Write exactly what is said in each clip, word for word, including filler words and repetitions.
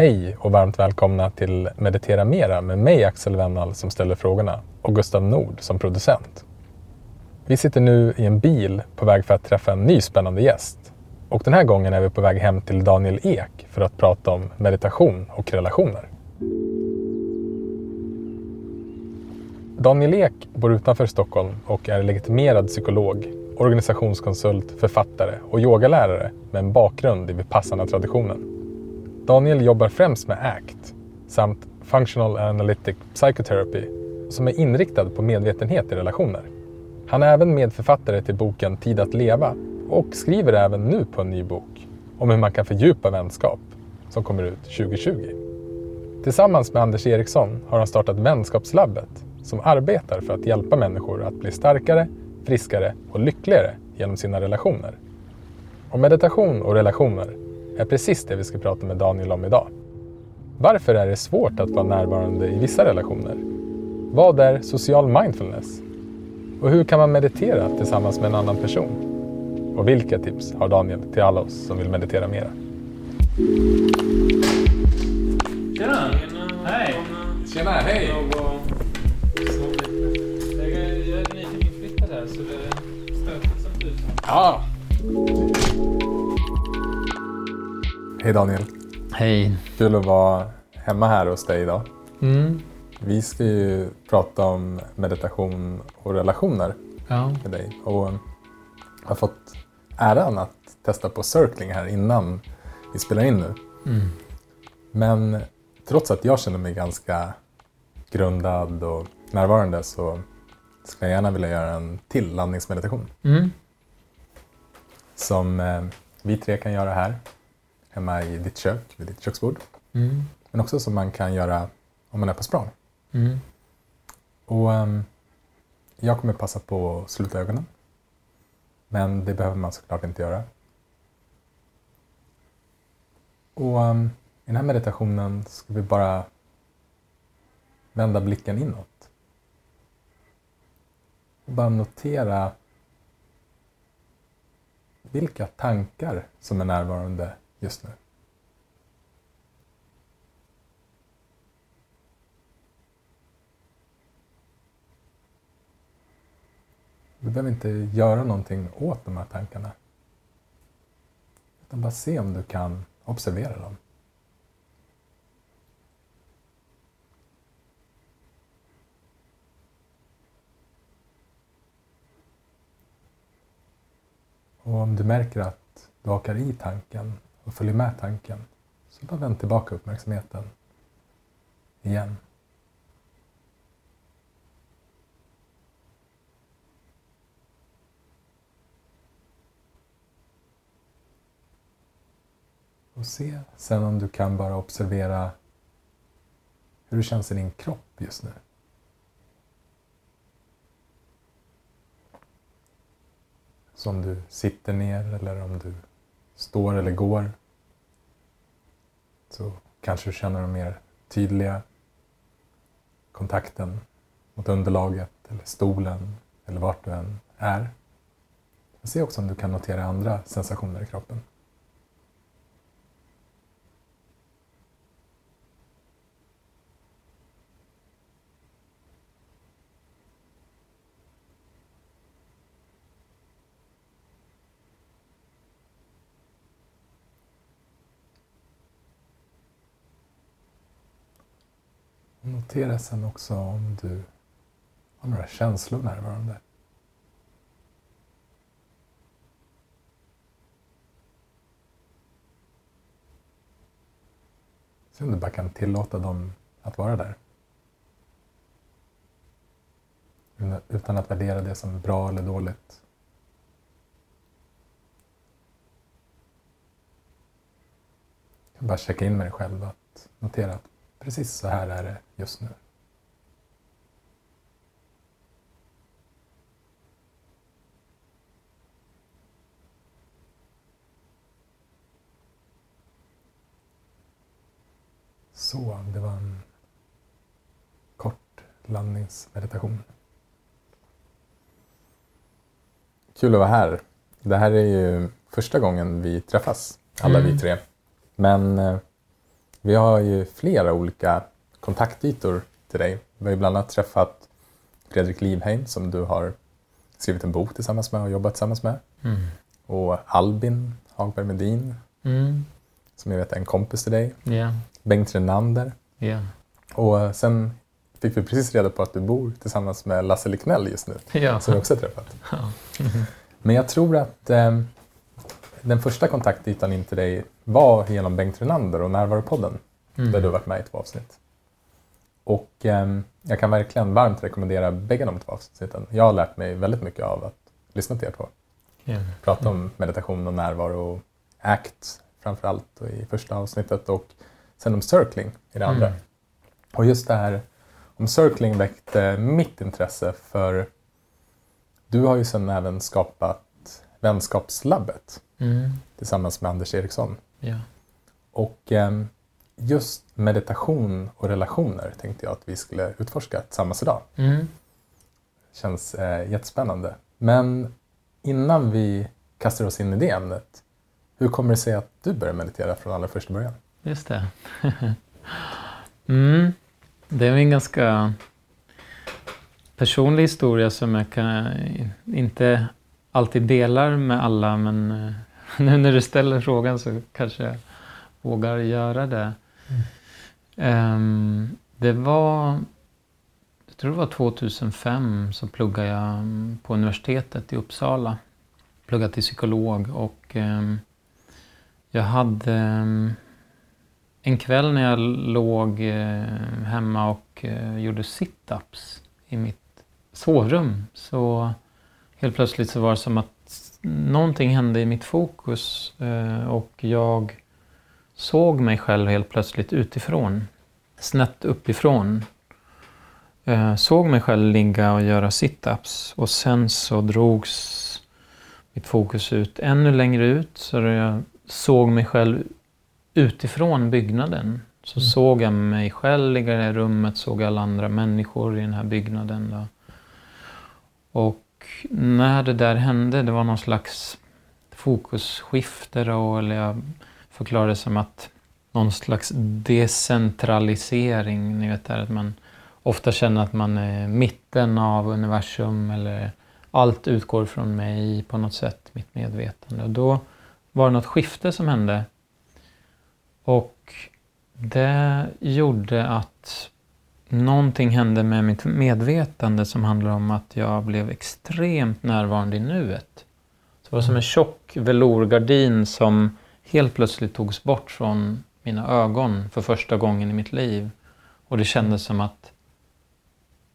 Hej och varmt välkomna till Meditera Mera med mig Axel Wennall som ställer frågorna och Gustav Nord som producent. Vi sitter nu i en bil på väg för att träffa en ny spännande gäst. Och den här gången är vi på väg hem till Daniel Ek för att prata om meditation och relationer. Daniel Ek bor utanför Stockholm och är legitimerad psykolog, organisationskonsult, författare och yogalärare med en bakgrund i Vipassana-traditionen. Daniel jobbar främst med A C T samt Functional Analytic Psychotherapy som är inriktad på medvetenhet i relationer. Han är även medförfattare till boken Tid att leva och skriver även nu på en ny bok om hur man kan fördjupa vänskap som kommer ut tjugo tjugo. Tillsammans med Anders Eriksson har han startat Vänskapslabbet som arbetar för att hjälpa människor att bli starkare, friskare och lyckligare genom sina relationer. Och meditation och relationer är precis det vi ska prata med Daniel om idag. Varför är det svårt att vara närvarande i vissa relationer? Vad är social mindfulness? Och hur kan man meditera tillsammans med en annan person? Och vilka tips har Daniel till alla oss som vill meditera mera? Tjena! Hej! Tjena, hej! Jag är lite inflyttad här så det stöter som du. Ja! Hej Daniel. Hej. Kul att vara hemma här hos dig idag. Mm. Vi ska ju prata om meditation och relationer ja. med dig. Och har fått äran att testa på circling här innan vi spelar in nu. Mm. Men trots att jag känner mig ganska grundad och närvarande så skulle jag gärna vilja göra en till landningsmeditation. Mm. Som vi tre kan göra här. Hemma i ditt kök, vid ditt köksbord. Mm. Men också som man kan göra om man är på språng. Mm. Och um, jag kommer passa på att sluta ögonen. Men det behöver man såklart inte göra. Och um, i den här meditationen ska vi bara vända blicken inåt. Och bara notera vilka tankar som är närvarande just nu. Du behöver inte göra någonting åt de här tankarna. Utan bara se om du kan observera dem. Och om du märker att du hakar i tanken och följer med tanken, så bara vänd tillbaka uppmärksamheten igen. Och se sen om du kan bara observera hur du känns i din kropp just nu. Så om du sitter ner eller om du står eller går, så kanske du känner de mer tydliga kontakten mot underlaget eller stolen eller vart du än är. Men se också om du kan notera andra sensationer i kroppen. Notera sen också om du har några känslor närvarande. Se om du bara kan tillåta dem att vara där. Utan att värdera det som bra eller dåligt. Jag kan bara checka in med dig själv att notera att precis så här är det just nu. Så, det var en kort landningsmeditation. Kul att vara här. Det här är ju första gången vi träffas, alla mm. vi tre. Men Vi har ju flera olika kontaktytor till dig. Vi har ju bland annat träffat Fredrik Livheim som du har skrivit en bok tillsammans med och jobbat tillsammans med. Mm. Och Albin Hagberg-Medin mm. som jag vet är en kompis till dig. Yeah. Bengt Renander. Yeah. Och sen fick vi precis reda på att du bor tillsammans med Lasse Liknell just nu. Ja. Som vi också har träffat. Ja. Mm-hmm. Men jag tror att eh, den första kontaktytan in till dig var genom Bengt Renander och Närvaropodden. Mm. Där du har varit med i två avsnitt. Och eh, jag kan verkligen varmt rekommendera bägge de två avsnitten. Jag har lärt mig väldigt mycket av att lyssna till er två. Yeah. Prata om mm. meditation och närvaro och ACT framförallt i första avsnittet. Och sen om circling i det andra. Mm. Och just det här om circling väckte mitt intresse, för du har ju sedan även skapat Vänskapslabbet mm. tillsammans med Anders Eriksson. Ja. Och eh, just meditation och relationer tänkte jag att vi skulle utforska tillsammans idag. Mm. Känns eh, jättespännande. Men innan vi kastar oss in i det ämnet, hur kommer det sig att du började meditera från allra första början? Just det. mm. Det är en ganska personlig historia som jag kan inte alltid delar med alla, men nu när du ställer frågan så kanske jag vågar göra det. Mm. Um, det var, jag tror det var tjugohundrafem så pluggade jag på universitetet i Uppsala. Pluggade till psykolog och um, jag hade... Um, En kväll när jag låg eh, hemma och eh, gjorde sit-ups i mitt sovrum, så helt plötsligt så var det som att någonting hände i mitt fokus eh, och jag såg mig själv helt plötsligt utifrån, snett uppifrån. Eh, såg mig själv ligga och göra sit-ups och sen så drogs mitt fokus ut ännu längre ut, så jag såg mig själv utifrån byggnaden. Så mm. såg jag mig själv ligga i det här rummet. Såg alla andra människor i den här byggnaden. Då. Och när det där hände. Det var någon slags fokusskifte. Då, eller jag förklarade som att. Någon slags decentralisering. Ni vet där, att man ofta känner att man är mitten av universum. Eller allt utgår från mig på något sätt. Mitt medvetande. Och då var det något skifte som hände. Och det gjorde att någonting hände med mitt medvetande som handlar om att jag blev extremt närvarande i nuet. Så det var som en tjock velourgardin som helt plötsligt togs bort från mina ögon för första gången i mitt liv. Och det kändes som att,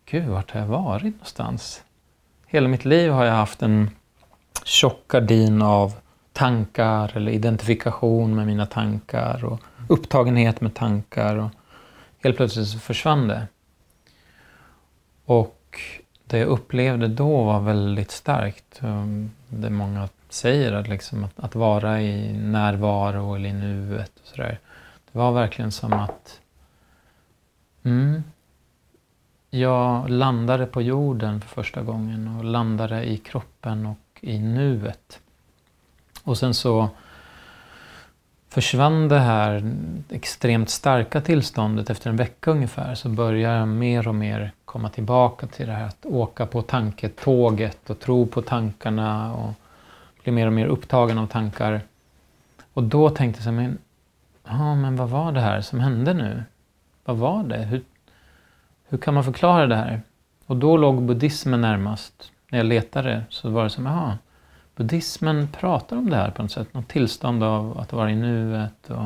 gud, vart har jag varit någonstans? Hela mitt liv har jag haft en tjock gardin av tankar eller identifikation med mina tankar och upptagenhet med tankar, och helt plötsligt så försvann det. Och det jag upplevde då var väldigt starkt. Det många säger att, liksom att, att vara i närvaro eller i nuet och sådär. Det var verkligen som att mm, jag landade på jorden för första gången och landade i kroppen och i nuet. Och sen så försvann det här extremt starka tillståndet efter en vecka ungefär. Så började jag mer och mer komma tillbaka till det här att åka på tanketåget och tro på tankarna och bli mer och mer upptagen av tankar. Och då tänkte jag, men, ja, men vad var det här som hände nu? Vad var det? Hur, hur kan man förklara det här? Och då låg buddhismen närmast. När jag letade så var det som, ja. Buddhismen pratar om det här på något sätt. Något tillstånd av att vara i nuet och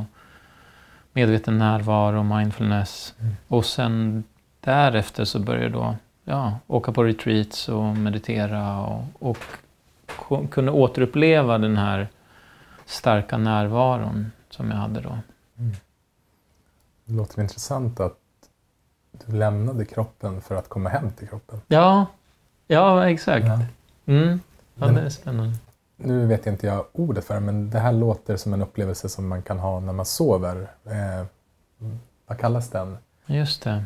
medveten närvaro och mindfulness. Mm. Och sen därefter så började då ja, åka på retreats och meditera. Och, och k- kunde återuppleva den här starka närvaron som jag hade då. Mm. Det låter intressant att du lämnade kroppen för att komma hem till kroppen. Ja, ja exakt. Ja. Mm. Ja, det är spännande. Nu vet jag inte jag ordet för, men det här låter som en upplevelse som man kan ha när man sover. Eh, vad kallas den? Just det.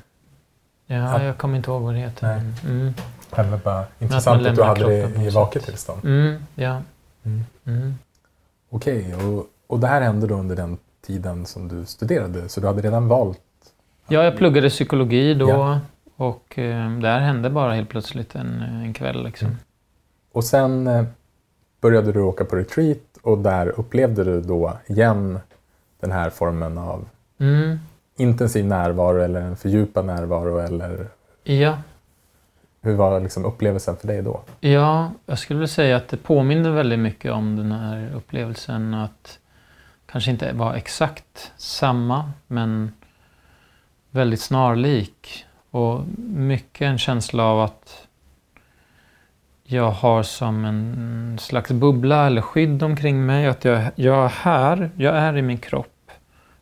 Ja, att, jag kommer inte ihåg vad det heter. Mm. Det var bara intressant att, att du hade det i vaket tillstånd. Mm, ja. Mm. Mm. Okej, okay, och, och det här hände då under den tiden som du studerade, så du hade redan valt? Ja, jag pluggade psykologi då, ja. Och eh, där hände bara helt plötsligt en, en kväll. Liksom. Mm. Och sen eh, började du åka på retreat, och där upplevde du då igen den här formen av mm. intensiv närvaro eller en fördjupad närvaro? Eller... Ja. Hur var liksom upplevelsen för dig då? Ja, jag skulle vilja säga att det påminner väldigt mycket om den här upplevelsen, att kanske inte var exakt samma, men väldigt snarlik. Och mycket en känsla av att jag har som en slags bubbla eller skydd omkring mig. Att jag, jag är här, jag är i min kropp.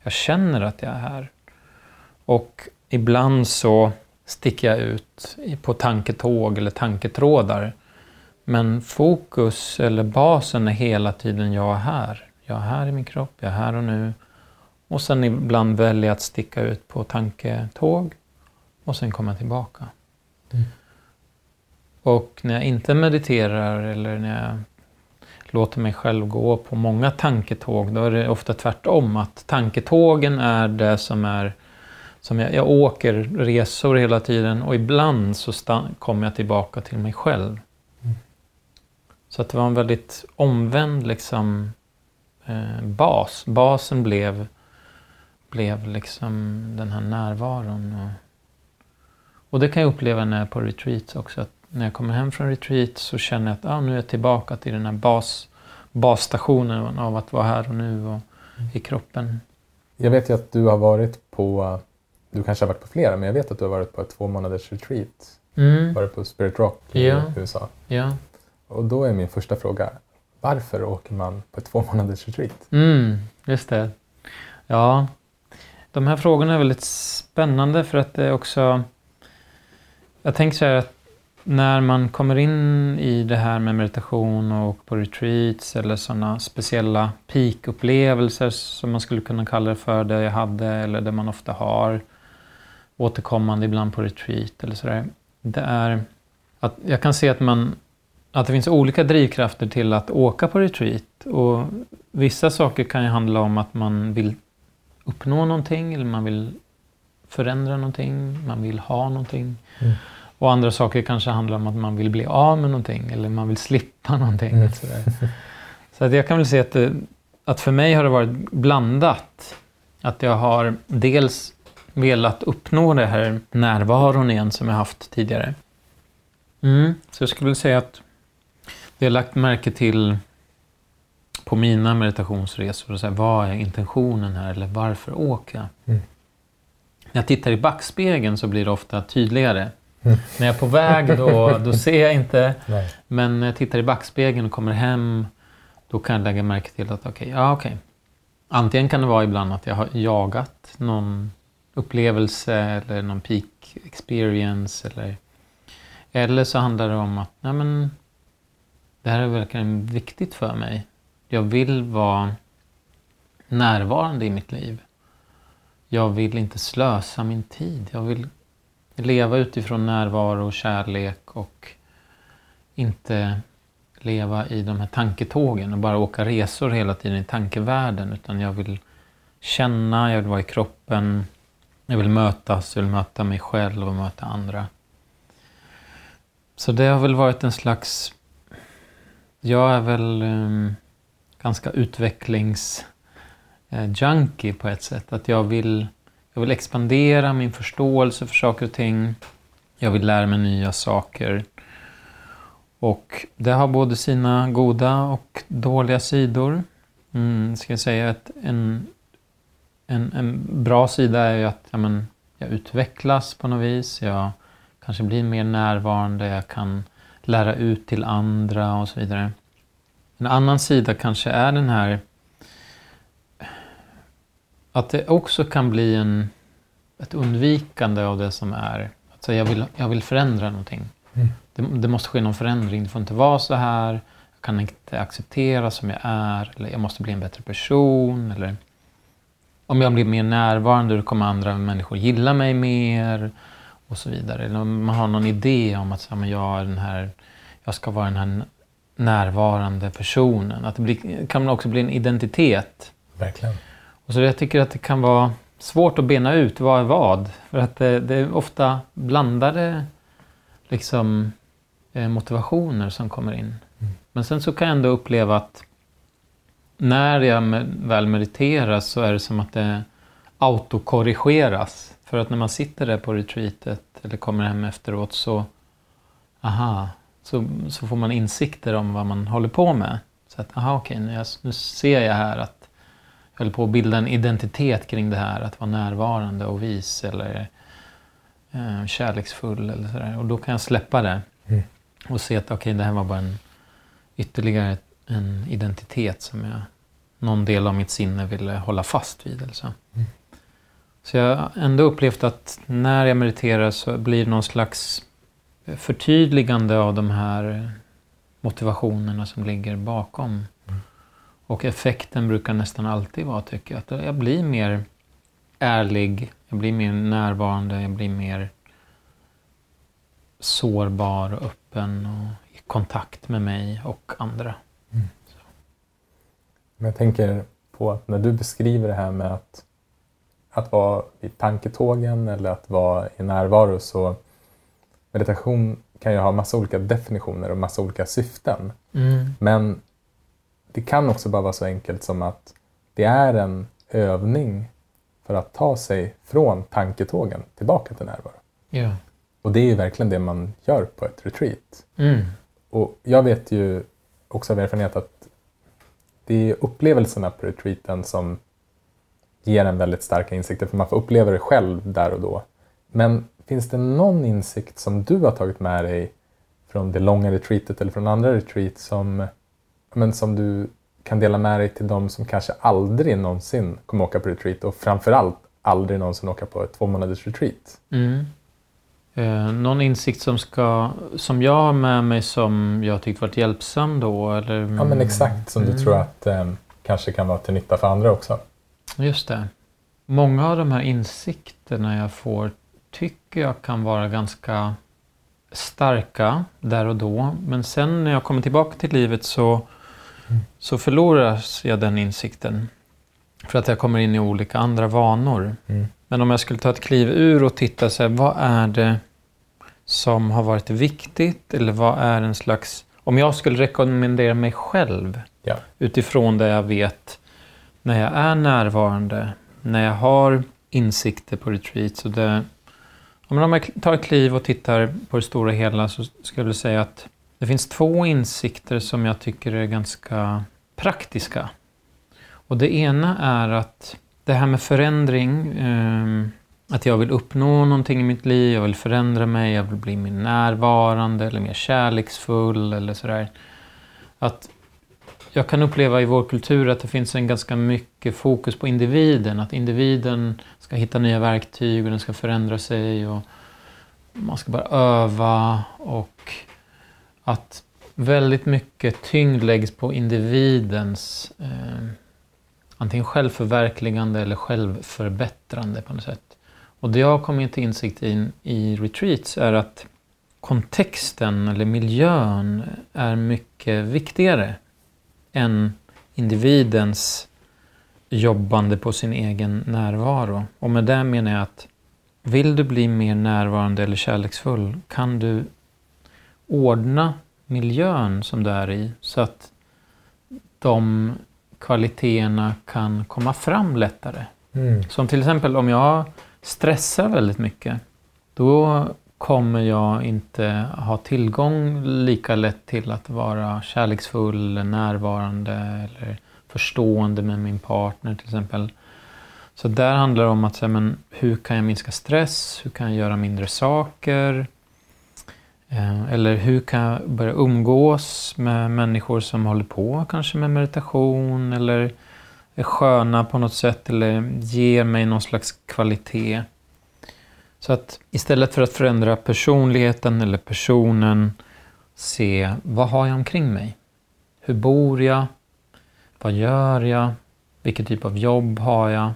Jag känner att jag är här. Och ibland så sticker jag ut på tanketåg eller tanketrådar. Men fokus eller basen är hela tiden jag är här. Jag är här i min kropp, jag är här och nu. Och sen ibland väljer jag att sticka ut på tanketåg. Och sen kommer jag tillbaka. Mm. Och när jag inte mediterar eller när jag låter mig själv gå på många tanketåg, då är det ofta tvärtom. Att tanketågen är det som är... Som jag, jag åker resor hela tiden, och ibland så stann, kommer jag tillbaka till mig själv. Mm. Så att det var en väldigt omvänd liksom, eh, bas. Basen blev, blev liksom den här närvaron. Och, och det kan jag uppleva när jag är på retreat också. Att när jag kommer hem från retreat så känner jag att ah, nu är jag tillbaka till den här bas, basstationen av att vara här och nu och mm. i kroppen. Jag vet ju att du har varit på... Du kanske har varit på flera, men jag vet att du har varit på ett två månaders retreat. Mm. Varit på Spirit Rock i ja. U S A. Ja. Och då är min första fråga, varför åker man på ett två månaders retreat? Mm, just det. Ja, de här frågorna är väldigt spännande, för att det är också... Jag tänker så här att när man kommer in i det här med meditation och på retreats eller sådana speciella peak-upplevelser som man skulle kunna kalla det för, det jag hade eller det man ofta har återkommande ibland på retreat eller sådär. Det är att jag kan se att, man, att det finns olika drivkrafter till att åka på retreat, och vissa saker kan ju handla om att man vill uppnå någonting eller man vill förändra någonting, man vill ha någonting. Mm. Och andra saker kanske handlar om att man vill bli av med någonting eller man vill slippa någonting. Mm. Så att jag kan väl säga att, det, att för mig har det varit blandat. Att jag har dels velat uppnå det här närvaron igen som jag haft tidigare. Mm. Så jag skulle vilja säga att det har lagt märke till på mina meditationsresor. Så här, vad är intentionen här eller varför åker jag? Mm. När jag tittar i backspegeln så blir det ofta tydligare. Mm. När jag är på väg då, då ser jag inte. Nej. Men när jag tittar i backspegeln och kommer hem, då kan jag lägga märke till att okej, ja okej. Antingen kan det vara ibland att jag har jagat någon upplevelse eller någon peak experience. Eller, eller så handlar det om att nej men, det här är verkligen viktigt för mig. Jag vill vara närvarande i mitt liv. Jag vill inte slösa min tid. Jag vill leva utifrån närvaro och kärlek och inte leva i de här tanketågen och bara åka resor hela tiden i tankevärlden, utan jag vill känna, jag vill vara i kroppen, jag vill mötas, jag vill möta mig själv och möta andra. Så det har väl varit en slags, jag är väl um, ganska utvecklingsjunkie på ett sätt, att jag vill Jag vill expandera min förståelse för saker och ting. Jag vill lära mig nya saker. Och det har både sina goda och dåliga sidor. Mm, ska jag säga att en, en, en bra sida är ju att ja, men, jag utvecklas på något vis. Jag kanske blir mer närvarande. Jag kan lära ut till andra och så vidare. En annan sida kanske är den här... Att det också kan bli en, ett undvikande av det som är. Att säga, jag vill, jag vill förändra någonting. Mm. Det, det måste ske någon förändring. Det får inte vara så här. Jag kan inte acceptera som jag är. Eller jag måste bli en bättre person. Eller om jag blir mer närvarande, då kommer andra människor gilla mig mer. Och så vidare. Eller om man har någon idé om att så här, men jag, är den här, jag ska vara den här närvarande personen. Att det blir, kan också bli en identitet. Verkligen. Alltså jag tycker att det kan vara svårt att bena ut vad är vad. För att det, det är ofta blandade liksom, motivationer som kommer in. Mm. Men sen så kan jag ändå uppleva att när jag med, väl mediterar så är det som att det autokorrigeras. För att när man sitter där på retreatet eller kommer hem efteråt så, aha, så, så får man insikter om vad man håller på med. Så att aha, okej, nu, jag, nu ser jag här att jag håller på att bilda en identitet kring det här. Att vara närvarande och vis eller eh, kärleksfull eller sådär. Och då kan jag släppa det mm. och se att okej, det här var bara en, ytterligare en identitet som jag, någon del av mitt sinne ville hålla fast vid. Eller så. Mm. Så jag har ändå upplevt att när jag mediterar så blir det någon slags förtydligande av de här motivationerna som ligger bakom. Mm. Och effekten brukar nästan alltid vara, tycker jag, att jag blir mer ärlig, jag blir mer närvarande, jag blir mer sårbar och öppen och i kontakt med mig och andra. Mm. Så. Men jag tänker på att när du beskriver det här med att att vara i tanketågen eller att vara i närvaro, så meditation kan ju ha massa olika definitioner och massa olika syften. Mm. Men det kan också bara vara så enkelt som att det är en övning för att ta sig från tanketågen tillbaka till närvaro. Yeah. Och det är ju verkligen det man gör på ett retreat. Mm. Och jag vet ju också av erfarenhet att det är upplevelserna på retreaten som ger en väldigt starka insikter, för man får uppleva det själv där och då. Men finns det någon insikt som du har tagit med dig från det långa retreatet eller från andra retreat som, men som du kan dela med dig till de som kanske aldrig någonsin kommer åka på retreat och framförallt aldrig någonsin åka på ett två månaders retreat? Mm. Eh, någon insikt som, ska, som jag har med mig som jag tyckte varit hjälpsam då? Eller? Mm. Ja, men exakt, som mm. du tror att eh, kanske kan vara till nytta för andra också. Just det. Många av de här insikterna jag får tycker jag kan vara ganska starka där och då. Men sen när jag kommer tillbaka till livet så, mm. så förlorar jag den insikten. För att jag kommer in i olika andra vanor. Mm. Men om jag skulle ta ett kliv ur och titta så här, vad är det som har varit viktigt? Eller vad är en slags... Om jag skulle rekommendera mig själv ja. utifrån det jag vet... När jag är närvarande, när jag har insikter på retreat, så det, om jag tar ett kliv och tittar på det stora hela så skulle jag säga att det finns två insikter som jag tycker är ganska praktiska. Och det ena är att det här med förändring, att jag vill uppnå någonting i mitt liv, jag vill förändra mig, jag vill bli mer närvarande eller mer kärleksfull eller sådär. Att jag kan uppleva i vår kultur att det finns en ganska mycket fokus på individen. Att individen ska hitta nya verktyg och den ska förändra sig. Och man ska bara öva. Och att väldigt mycket tyngd läggs på individens eh, antingen självförverkligande eller självförbättrande på något sätt. Och det jag kommer till insikt in i retreats är att kontexten eller miljön är mycket viktigare än individens jobbande på sin egen närvaro. Och med det menar jag att vill du bli mer närvarande eller kärleksfull kan du ordna miljön som du är i så att de kvaliteterna kan komma fram lättare. Mm. Som till exempel om jag stressar väldigt mycket, då kommer jag inte ha tillgång lika lätt till att vara kärleksfull, närvarande eller förstående med min partner till exempel. Så där handlar det om att säga, men hur kan jag minska stress? Hur kan jag göra mindre saker? Eh, eller hur kan jag börja umgås med människor som håller på kanske med meditation eller är sköna på något sätt eller ger mig någon slags kvalitet? Så att istället för att förändra personligheten eller personen, se vad har jag omkring mig? Hur bor jag? Vad gör jag? Vilken typ av jobb har jag?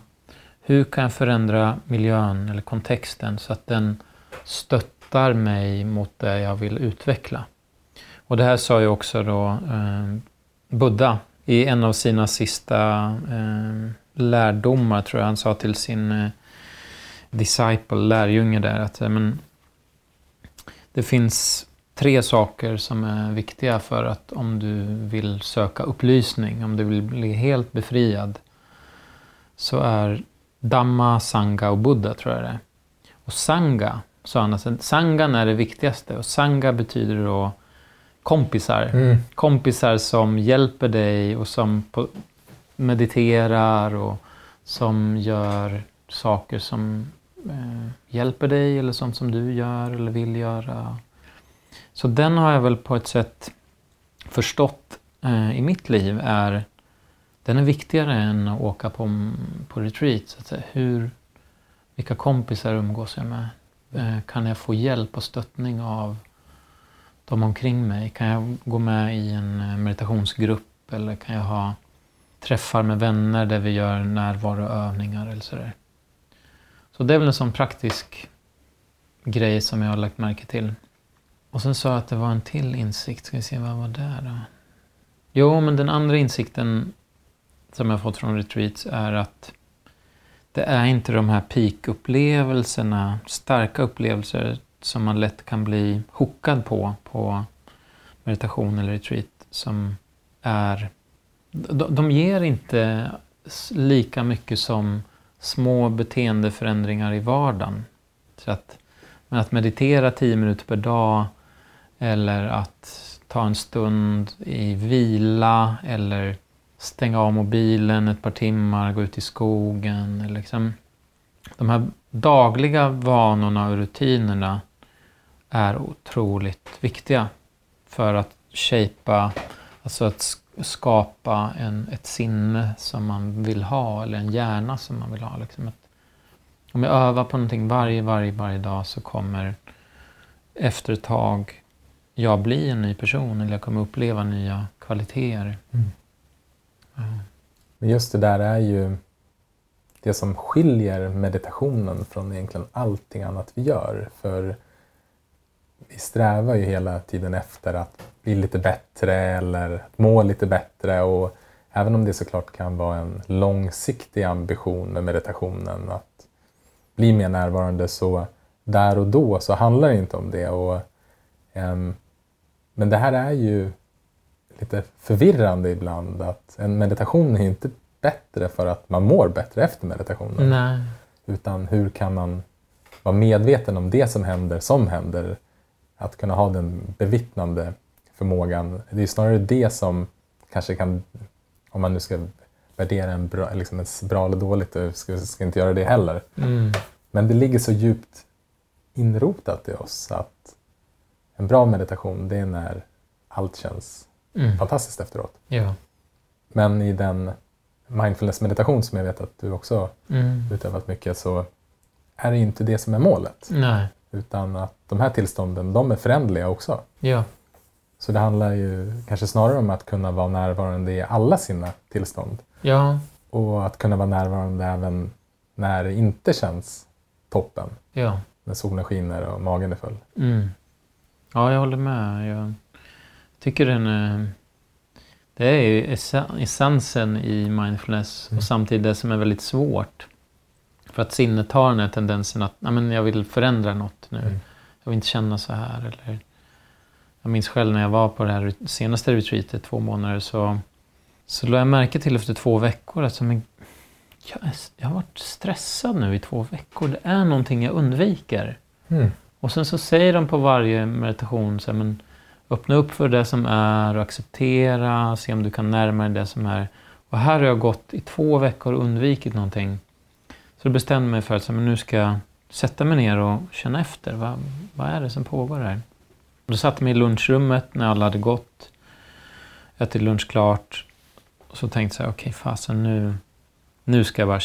Hur kan jag förändra miljön eller kontexten så att den stöttar mig mot det jag vill utveckla? Och det här sa ju också då eh, Buddha i en av sina sista eh, lärdomar, tror jag han sa till sin eh, disciple, lärjunge där, att eh, men, det finns tre saker som är viktiga för att om du vill söka upplysning, om du vill bli helt befriad, så är Dhamma, Sangha och Buddha, tror jag det är. Och Sangha, sa han, alltså, Sanghan är det viktigaste, och Sangha betyder då kompisar. Mm. Kompisar som hjälper dig och som på, mediterar och som gör saker som eh, hjälper dig eller sånt som du gör eller vill göra. Så den har jag väl på ett sätt förstått eh, i mitt liv är, den är viktigare än att åka på, på retreat. Så att säga, hur, vilka kompisar umgås jag med? Eh, kan jag få hjälp och stöttning av de omkring mig? Kan jag gå med i en meditationsgrupp eller kan jag ha träffar med vänner där vi gör närvaroövningar eller sådär? Så det är väl en sån praktisk grej som jag har lagt märke till. Och sen sa jag att det var en till insikt. Ska vi se, vad var det då? Jo, men den andra insikten som jag fått från retreats är att det är inte de här peak-upplevelserna, starka upplevelser som man lätt kan bli hookad på på meditation eller retreat, som är, de, de ger inte lika mycket som små beteendeförändringar i vardagen. Så att, men att meditera tio minuter per dag eller att ta en stund i vila eller stänga av mobilen ett par timmar, gå ut i skogen eller liksom, de här dagliga vanorna och rutinerna är otroligt viktiga för att shapea, alltså att skapa en, ett sinne som man vill ha eller en hjärna som man vill ha. Liksom att, om jag övar på någonting varje, varje, varje dag, så kommer efter ett tag jag bli en ny person eller jag kommer uppleva nya kvaliteter. Mm. Mm. Men just det där är ju det som skiljer meditationen från egentligen allting annat vi gör. För vi strävar ju hela tiden efter att bli lite bättre eller att må lite bättre. Och även om det såklart kan vara en långsiktig ambition med meditationen att bli mer närvarande, så där och då så handlar det inte om det. Och, um, men det här är ju lite förvirrande ibland, att en meditation är ju inte bättre för att man mår bättre efter meditationen. Nej. Utan hur kan man vara medveten om det som händer, som händer. Att kunna ha den bevittnande förmågan. Det är snarare det som kanske kan, om man nu ska värdera en bra, liksom en bra eller dåligt, ska, ska inte göra det heller. Mm. Men det ligger så djupt inrotat i oss att en bra meditation, det är när allt känns mm. fantastiskt efteråt. Ja. Men i den mindfulness-meditation som jag vet att du också mm. utövat mycket, så är det inte det som är målet. Nej. Utan att de här tillstånden, de är föränderliga också. Ja. Så det handlar ju kanske snarare om att kunna vara närvarande i alla sina tillstånd. Ja. Och att kunna vara närvarande även när det inte känns toppen. Ja. När solen skiner och magen är full. Mm. Ja, jag håller med. Jag tycker den är... Det är ju essensen i mindfulness mm. och samtidigt det som är väldigt svårt. För att sinnet har den här tendensen att nej, men jag vill förändra något nu. Mm. Jag vill inte känna så här. Eller... Jag minns själv när jag var på det här senaste retreatet, två månader, så, så lade jag märke till efter två veckor att alltså, jag, jag har varit stressad nu i två veckor. Det är någonting jag undviker. Mm. Och sen så säger de på varje meditation så här, men öppna upp för det som är och acceptera, se om du kan närma dig det som är. Och här har jag gått i två veckor och undvikit någonting. Så jag bestämde mig för att men nu ska jag sätta mig ner och känna efter. Vad, vad är det som pågår här? Och då satte jag mig i lunchrummet när alla hade gått. Jag ätit lunch klart. Och så tänkte jag, okej okay, fasen nu, nu ska jag bara...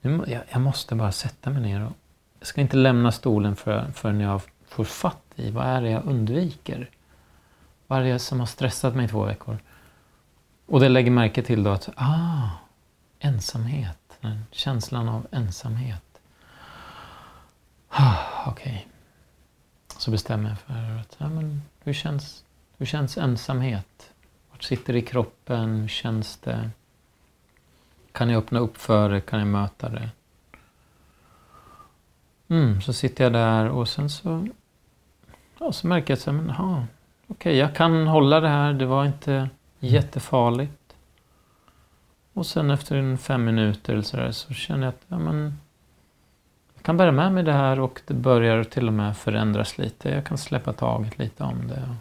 Nu, jag, jag måste bara sätta mig ner. Och, jag ska inte lämna stolen för, förrän jag får fatt i vad är det jag undviker. Vad är det som har stressat mig i två veckor? Och det lägger märke till då att, ah, ensamhet. Den känslan av ensamhet. Ah, okej. Okay. Så bestämmer jag för att, ja, men hur känns, hur känns ensamhet? Vart sitter det i kroppen? Hur känns det? Kan jag öppna upp för det? Kan jag möta det? Mm, så sitter jag där och sen så, ja, så märker jag så här, men aha, okej, jag kan hålla det här. Det var inte jättefarligt. Och sen efter en fem minuter eller så där, så känner jag att ja, men, jag kan bära med mig det här och det börjar till och med förändras lite. Jag kan släppa taget lite om det.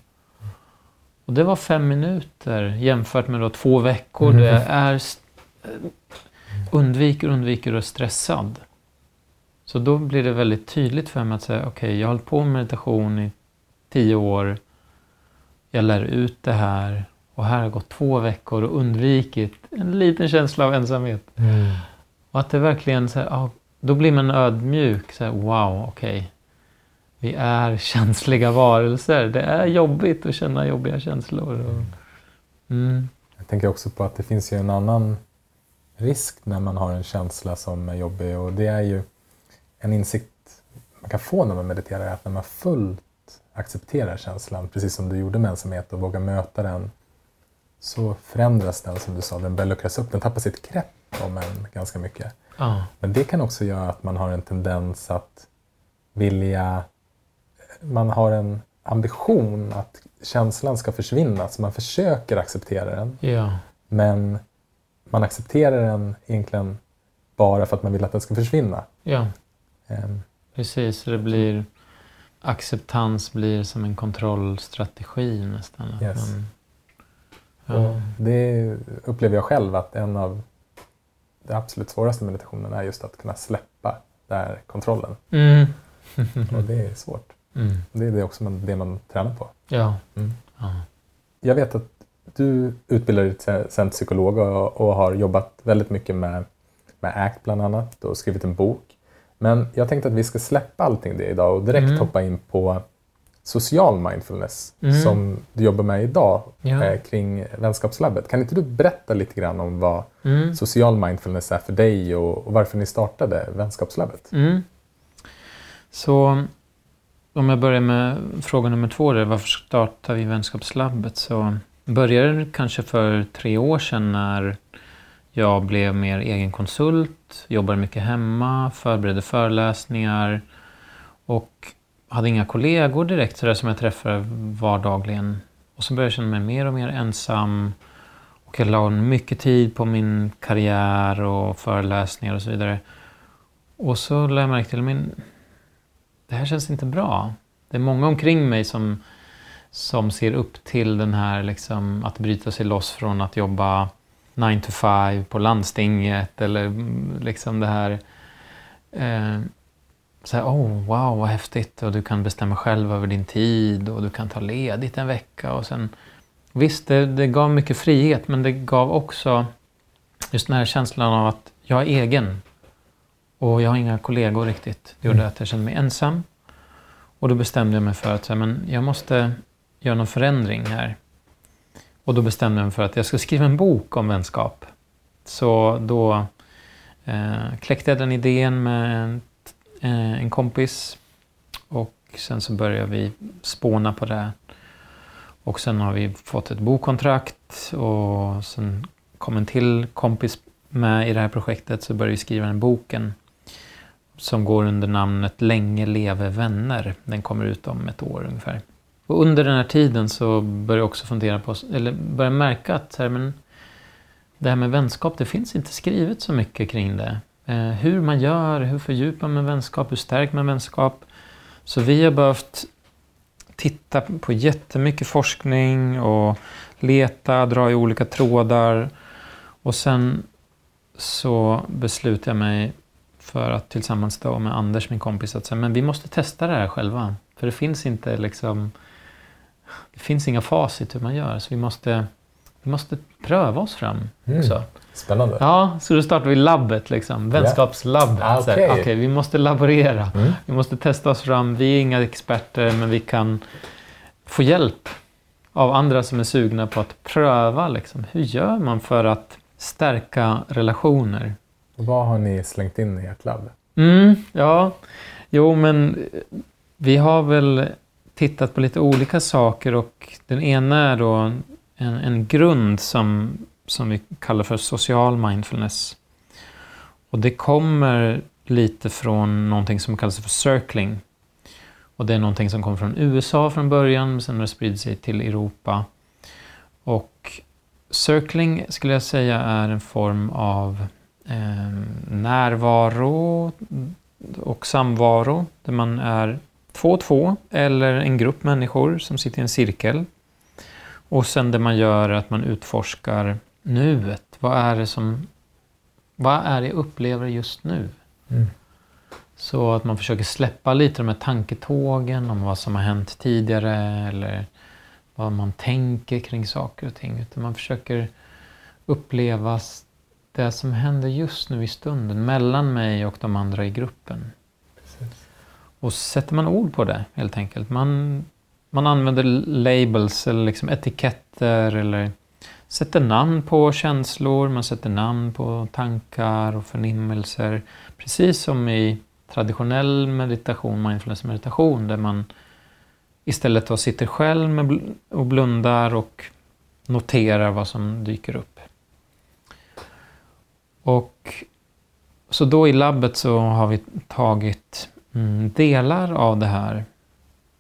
Och det var fem minuter jämfört med då två veckor mm. där jag är st- undviker, undviker och är stressad. Så då blir det väldigt tydligt för mig att säga, okej, okay, jag har hållit på med meditation i tio år. Jag lär ut det här och här har gått två veckor och undvikit en liten känsla av ensamhet. Mm. Och att det verkligen så här, ah, då blir man ödmjuk. Så här, wow, okej. Okay. Vi är känsliga varelser. Det är jobbigt att känna jobbiga känslor. Mm. Mm. Jag tänker också på att det finns ju en annan risk när man har en känsla som är jobbig. Och det är ju en insikt man kan få när man mediterar, att när man fullt accepterar känslan, precis som du gjorde med ensamhet, och vågar möta den, så förändras den, som du sa. Den börjar luckras upp. Den tappar sitt grepp om en ganska mycket. Ah. Men det kan också göra att man har en tendens att vilja... Man har en ambition att känslan ska försvinna, så man försöker acceptera den. Ja. Men man accepterar den egentligen bara för att man vill att den ska försvinna. Ja, um. precis. Det blir, acceptans blir som en kontrollstrategi nästan. Att yes. man, ja. Och det upplever jag själv, att en av de absolut svåraste meditationerna är just att kunna släppa där kontrollen. Mm. Och det är svårt. Mm. Det är det också man, det man tränar på. Ja. Mm. Ja. Jag vet att du utbildar dig som psykolog och, och har jobbat väldigt mycket med, med A C T bland annat och skrivit en bok. Men jag tänkte att vi ska släppa allting det idag och direkt mm. hoppa in på social mindfulness mm. som du jobbar med idag ja. eh, kring Vänskapslabbet. Kan inte du berätta lite grann om vad mm. social mindfulness är för dig och, och varför ni startade Vänskapslabbet? Mm. Så... Om jag börjar med fråga nummer två, där, varför startar vi Vänskapslabbet? Så började det kanske för tre år sedan när jag blev mer egen konsult, jobbade mycket hemma, förberedde föreläsningar och hade inga kollegor direkt så där som jag träffade vardagligen. Och så började jag känna mig mer och mer ensam och jag la mycket tid på min karriär och föreläsningar och så vidare. Och så lade jag märke till min... Det här känns inte bra. Det är många omkring mig som, som ser upp till den här liksom, att bryta sig loss från att jobba nine to five på landstinget eller liksom det här eh, så här, oh wow vad häftigt och du kan bestämma själv över din tid och du kan ta ledigt en vecka och sen visst det, det gav mycket frihet men det gav också just den här känslan av att jag är egen. Och jag har inga kollegor riktigt. Det gjorde mm. att jag kände mig ensam. Och då bestämde jag mig för att så här, men jag måste göra någon förändring här. Och då bestämde jag mig för att jag ska skriva en bok om vänskap. Så då eh, kläckte jag den idén med en, eh, en kompis. Och sen så började vi spåna på det. Och sen har vi fått ett bokkontrakt. Och sen kom en till kompis med i det här projektet så började vi skriva den boken. Som går under namnet Länge leve vänner. Den kommer ut om ett år ungefär. Och under den här tiden så började jag också fundera på, eller började märka att så här, men det här med vänskap, det finns inte skrivet så mycket kring det. Eh, hur man gör, hur fördjupar man vänskap, hur stärker man vänskap. Så vi har behövt titta på jättemycket forskning och leta, dra i olika trådar. Och sen så beslutade jag mig för att tillsammans då med Anders, min kompis, att säga, men vi måste testa det här själva. För det finns inte liksom, det finns inga facit hur man gör. Så vi måste, vi måste pröva oss fram också. Mm, spännande. Ja, så då startade vi labbet liksom. Vänskapslabbet. Yeah. Ah, Okej, okay. okay, vi måste laborera. Mm. Vi måste testa oss fram. Vi är inga experter men vi kan få hjälp av andra som är sugna på att pröva liksom. Hur gör man för att stärka relationer? Vad har ni slängt in i ert labb? Mm, ja, jo men vi har väl tittat på lite olika saker och den ena är då en, en grund som, som vi kallar för social mindfulness. Och det kommer lite från någonting som kallas för circling. Och det är någonting som kom från U S A från början, sen har det spridit sig till Europa. Och circling skulle jag säga är en form av eh, närvaro och samvaro. Där man är två och två eller en grupp människor som sitter i en cirkel. Och sen det man gör är att man utforskar nuet. Vad är det som... Vad är det jag upplever just nu? Mm. Så att man försöker släppa lite de här tanketågen om vad som har hänt tidigare eller vad man tänker kring saker och ting. Utan man försöker uppleva det som händer just nu i stunden mellan mig och de andra i gruppen. Precis. Och sätter man ord på det helt enkelt. Man, man använder labels eller liksom etiketter eller... Sätter namn på känslor, man sätter namn på tankar och förnimmelser. Precis som i traditionell meditation, mindfulness meditation, där man istället då sitter själv och blundar och noterar vad som dyker upp. Och så då i labbet så har vi tagit delar av det här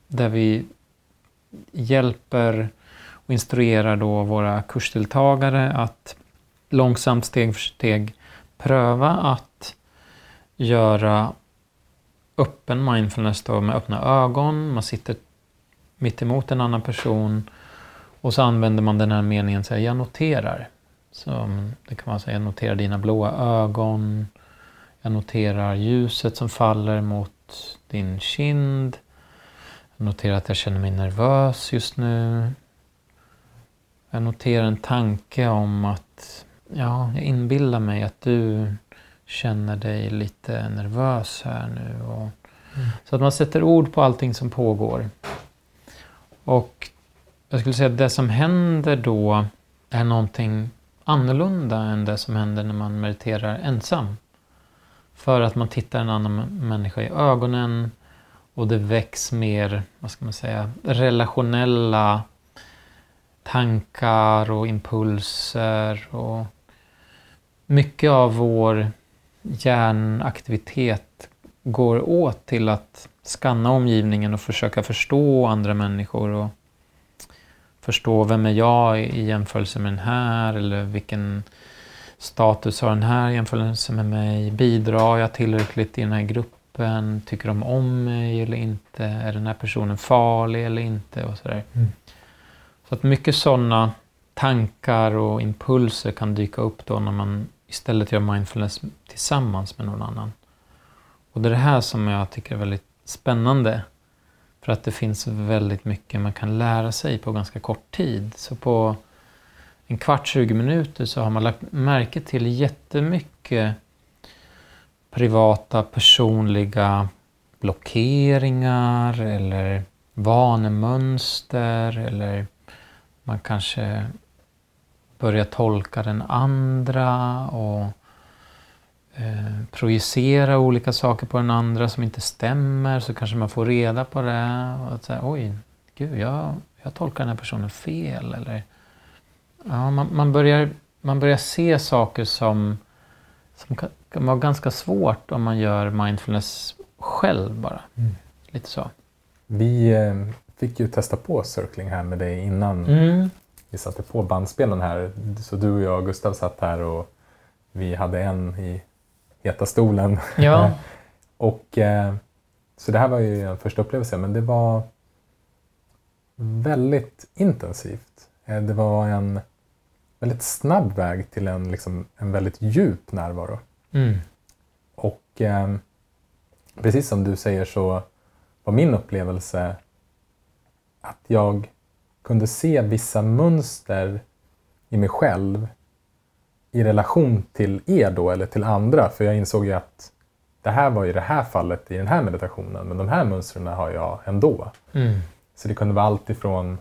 där vi hjälper och instruerar då våra kursdeltagare att långsamt steg för steg pröva att göra öppen mindfulness då med öppna ögon. Man sitter mitt emot en annan person och så använder man den här meningen så här, jag noterar. Så det kan man säga, jag noterar dina blåa ögon, jag noterar ljuset som faller mot din kind, jag noterar att jag känner mig nervös just nu. Jag noterar en tanke om att, ja, jag inbillar mig att du känner dig lite nervös här nu. Och, mm. Så att man sätter ord på allting som pågår. Och jag skulle säga att det som händer då är någonting annorlunda än det som händer när man mediterar ensam. För att man tittar en annan människa i ögonen och det väcks mer, vad ska man säga, relationella tankar och impulser och mycket av vår hjärnaktivitet går åt till att skanna omgivningen och försöka förstå andra människor och förstå vem är jag i jämförelse med den här eller vilken status har den här i jämförelse med mig, bidrar jag tillräckligt i den här gruppen, tycker de om mig eller inte, är den här personen farlig eller inte och sådär. Mm. Så att mycket sådana tankar och impulser kan dyka upp då när man istället gör mindfulness tillsammans med någon annan. Och det är det här som jag tycker är väldigt spännande. För att det finns väldigt mycket man kan lära sig på ganska kort tid. Så på en kvart, tjugo minuter så har man lagt märke till jättemycket privata, personliga blockeringar eller vanemönster eller... Man kanske börjar tolka den andra och eh, projicera olika saker på den andra som inte stämmer. Så kanske man får reda på det. Och att säga, oj, gud, jag, jag tolkar den här personen fel. Eller, ja, man, man, börjar, man börjar se saker som, som kan, kan vara ganska svårt om man gör mindfulness själv bara. Mm. Lite så. Vi... Eh... fick ju testa på circling här med dig innan mm. vi satte på bandspelen här. Så du och jag och Gustav satt här och vi hade en i heta stolen. Ja. och, så det här var ju en första upplevelse, men det var väldigt intensivt. Det var en väldigt snabb väg till en, liksom, en väldigt djup närvaro. Mm. Och precis som du säger så var min upplevelse... att jag kunde se vissa mönster i mig själv i relation till er då eller till andra. För jag insåg ju att det här var i det här fallet i den här meditationen. Men de här mönstren har jag ändå. Mm. Så det kunde vara allt ifrån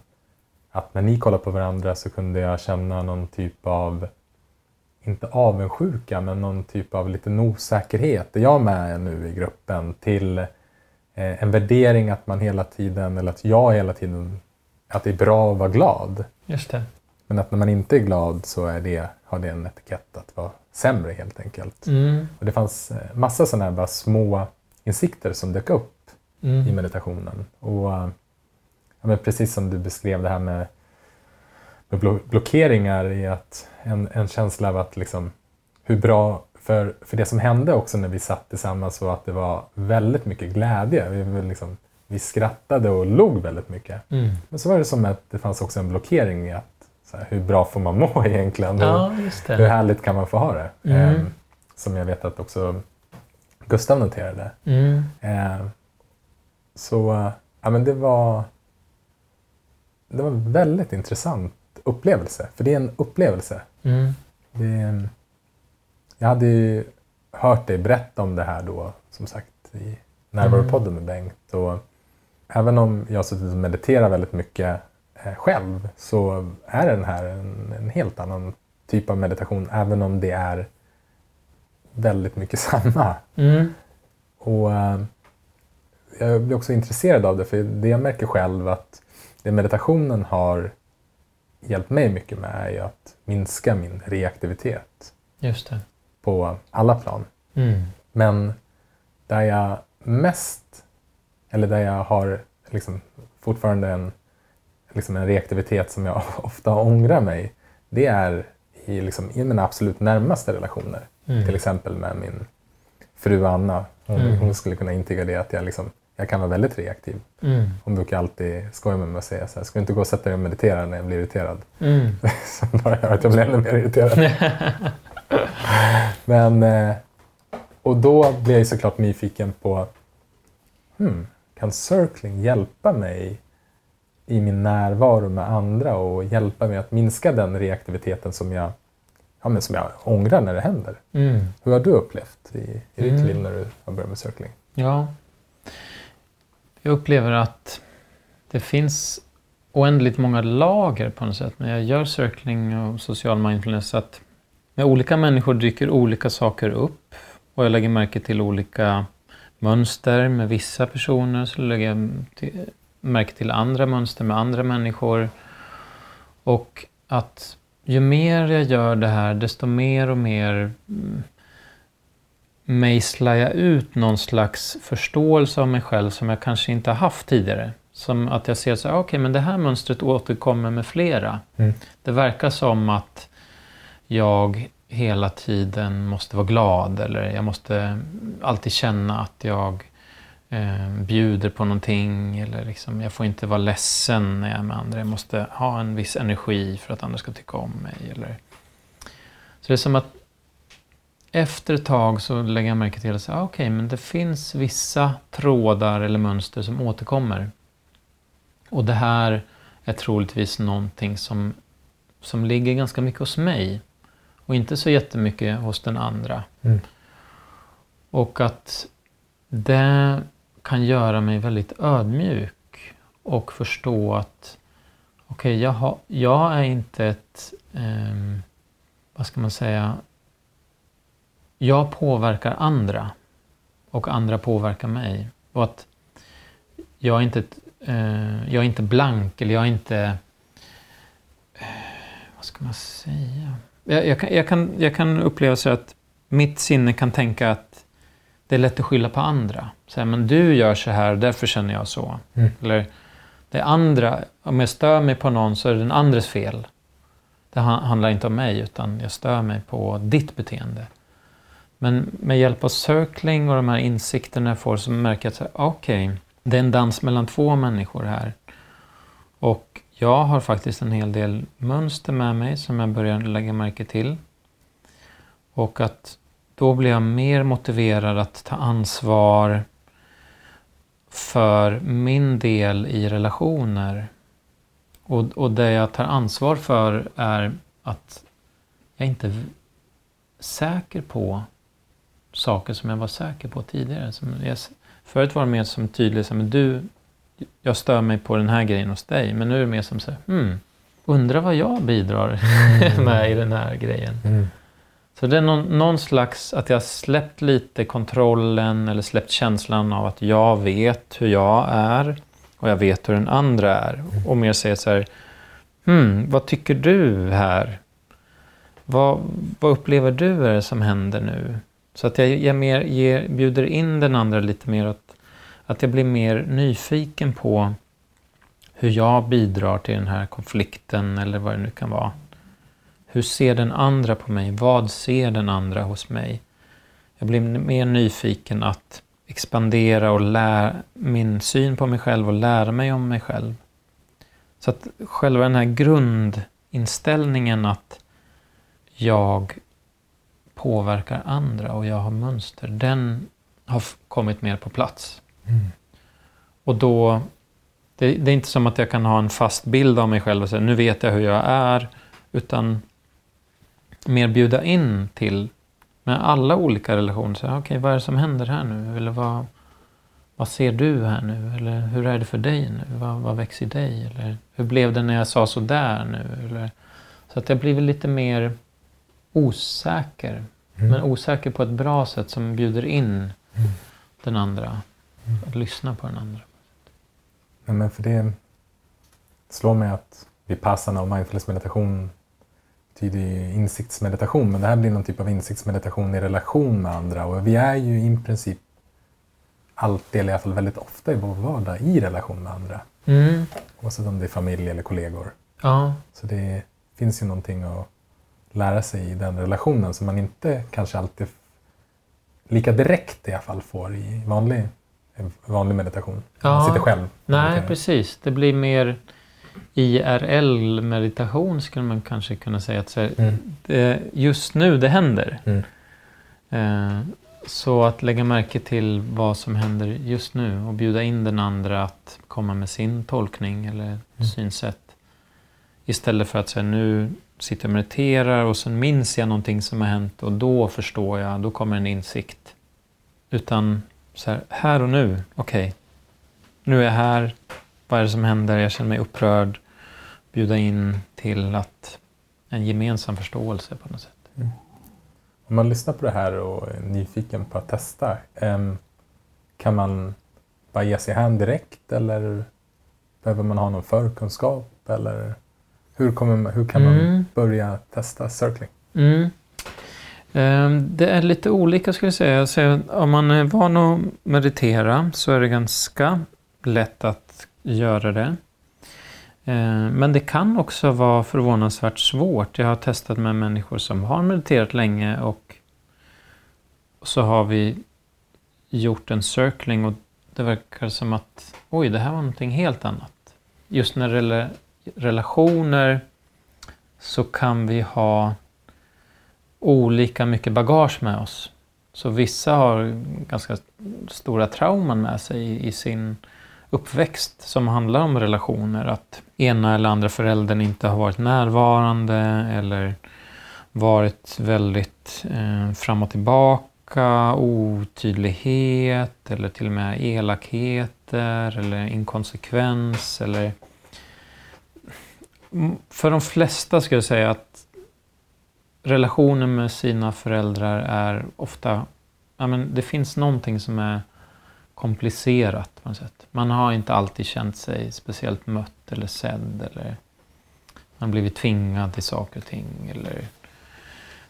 att när ni kollade på varandra så kunde jag känna någon typ av, inte avundsjuka, men någon typ av liten osäkerhet. Är jag med nu i gruppen till... en värdering att man hela tiden, eller att jag hela tiden, att det är bra att vara glad. Just det. Men att när man inte är glad så är det, har det en etikett att vara sämre helt enkelt. Mm. Och det fanns massa sådana här bara små insikter som dök upp mm. i meditationen. Och ja, men precis som du beskrev det här med, med blockeringar i att en, en känsla av att liksom, hur bra för, för det som hände också när vi satt tillsammans var att det var väldigt mycket glädje. Vi liksom... Vi skrattade och log väldigt mycket. Mm. Men så var det som att det fanns också en blockering i att så här, hur bra får man må egentligen? Ja, hur, just det. Hur härligt kan man få ha det? Mm. Eh, som jag vet att också Gustav noterade. Mm. Eh, så ja, men det var det var en väldigt intressant upplevelse. För det är en upplevelse. Mm. Det är en, jag hade ju hört dig berätta om det här då, som sagt, i Närvaropodden med Bengt. Och även om jag suttit och mediterar väldigt mycket själv så är den här en, en helt annan typ av meditation, även om det är väldigt mycket samma. Mm. Och äh, jag blir också intresserad av det, för det jag märker själv att det meditationen har hjälpt mig mycket med är ju att minska min reaktivitet. Just det. På alla plan. Mm. Men där jag mest, eller där jag har liksom fortfarande en, liksom en reaktivitet som jag ofta ångrar mig, det är i, liksom, i mina absolut närmaste relationer. Mm. Till exempel med min fru Anna. Hon, mm. hon skulle kunna intyga det att jag, liksom, jag kan vara väldigt reaktiv. Mm. Hon brukar alltid skoja med mig och säga så här: ska du inte gå och sätta dig och meditera när jag blir irriterad? Mm. Som bara gör att jag blir ännu mer irriterad. Men... Eh, Och då blir jag såklart nyfiken på, hmm, kan circling hjälpa mig i min närvaro med andra och hjälpa mig att minska den reaktiviteten som jag, ja, men som jag ångrar när det händer? Mm. Hur har du upplevt i, i ditt mm. liv när du har börjat med circling? Ja, jag upplever att det finns oändligt många lager på något sätt. När jag gör circling och social mindfulness, att med olika människor dyker olika saker upp. Och jag lägger märke till olika mönster med vissa personer. Så lägger jag till, märke till andra mönster med andra människor. Och att ju mer jag gör det här, desto mer och mer mejslar jag ut någon slags förståelse av mig själv som jag kanske inte har haft tidigare. Som att jag ser så här, okej, okay, men det här mönstret återkommer med flera. Mm. Det verkar som att jag... hela tiden måste vara glad, eller jag måste alltid känna att jag eh, bjuder på någonting, eller liksom, jag får inte vara ledsen när jag är med andra, jag måste ha en viss energi för att andra ska tycka om mig. Eller... Så det är som att efter ett tag så lägger jag märke till att ah, okej, men det finns vissa trådar eller mönster som återkommer. Och det här är troligtvis någonting som, som ligger ganska mycket hos mig. Och inte så jättemycket hos den andra. Mm. Och att det kan göra mig väldigt ödmjuk. Och förstå att okej, okay, jag, ha, jag är inte ett... Eh, vad ska man säga? Jag påverkar andra. Och andra påverkar mig. Och att jag är inte, ett, eh, jag är inte blank. Eller jag är inte... Eh, vad ska man säga... Jag, jag, kan, jag, kan, jag kan uppleva så att mitt sinne kan tänka att det är lätt att skylla på andra. Så här, men du gör så här, därför känner jag så. Mm. Eller det andra, om jag stör mig på någon så är det den andres fel. Det handlar inte om mig, utan jag stör mig på ditt beteende. Men med hjälp av circling och de här insikterna jag får så märker jag att okej, okay, det är en dans mellan två människor här. Och jag har faktiskt en hel del mönster med mig som jag börjar lägga märke till. Och att då blir jag mer motiverad att ta ansvar för min del i relationer. Och, och det jag tar ansvar för är att jag inte är säker på saker som jag var säker på tidigare. Som jag, förut var det mer som tydligt som du... jag stör mig på den här grejen hos dig. Men nu är det mer som så här, hmm, undrar vad jag bidrar med i den här grejen. Mm. Så det är någon, någon slags att jag släppt lite kontrollen eller släppt känslan av att jag vet hur jag är och jag vet hur den andra är. Och mer säger så här, Hmm, vad tycker du här? Vad, vad upplever du är det som händer nu? Så att jag, jag mer ger, bjuder in den andra lite mer. Att, att jag blir mer nyfiken på hur jag bidrar till den här konflikten eller vad det nu kan vara. Hur ser den andra på mig? Vad ser den andra hos mig? Jag blir mer nyfiken att expandera och lära min syn på mig själv och lära mig om mig själv. Så att själva den här grundinställningen att jag påverkar andra och jag har mönster, den har kommit mer på plats. Mm. Och då, det, det är inte som att jag kan ha en fast bild av mig själv och säga nu vet jag hur jag är, utan mer bjuda in till med alla olika relationer. Okej, okay, vad är det som händer här nu? Eller vad, vad ser du här nu? Eller hur är det för dig nu? Vad, vad växer i dig? Eller hur blev det när jag sa så där nu? Eller, så att jag blir lite mer osäker. Mm. Men osäker på ett bra sätt som bjuder in mm. den andra. Mm. Att lyssna på den andra. Ja, men för det slår mig att Vipassana och mindfulness-meditation betyder ju insiktsmeditation, men det här blir någon typ av insiktsmeditation i relation med andra, och vi är ju i princip alltid, eller i alla fall väldigt ofta i vår vardag, i relation med andra. Mm. Oavsett om det är familj eller kollegor. Ja. Så det finns ju någonting att lära sig i den relationen som man inte kanske alltid lika direkt i alla fall får i vanlig, vanlig meditation. Ja. Man sitter själv. Nej, precis. Det blir mer I R L-meditation skulle man kanske kunna säga. Att så, mm. det, just nu det händer. Mm. Eh, så att lägga märke till vad som händer just nu och bjuda in den andra att komma med sin tolkning eller mm. synsätt. Istället för att säga nu sitter jag och mediterar och sen minns jag någonting som har hänt och då förstår jag, då kommer en insikt. Utan så här, här och nu, okej. Okay. Nu är jag här. Vad är det som händer? Jag känner mig upprörd. Bjuda in till att en gemensam förståelse på något sätt. Mm. Om man lyssnar på det här och är nyfiken på att testa, kan man bara ge sig hem direkt eller behöver man ha någon förkunskap? Eller hur, kommer, hur kan man mm. börja testa circling? Mm. Det är lite olika skulle jag säga. Så om man är van att meditera så är det ganska lätt att göra det. Eh, men det kan också vara förvånansvärt svårt. Jag har testat med människor som har mediterat länge och så har vi gjort en circling och det verkar som att oj, det här var någonting helt annat. Just när det gäller relationer så kan vi ha olika mycket bagage med oss. Så vissa har ganska stora trauman med sig i, i sin uppväxt som handlar om relationer, att ena eller andra föräldern inte har varit närvarande eller varit väldigt eh, fram och tillbaka, otydlighet eller till och med elakheter eller inkonsekvens. Eller för de flesta skulle jag säga att relationer med sina föräldrar är ofta, ja, men det finns någonting som är komplicerat på något sätt. Man har inte alltid känt sig speciellt mött eller sedd, eller man har blivit tvingad till saker och ting, eller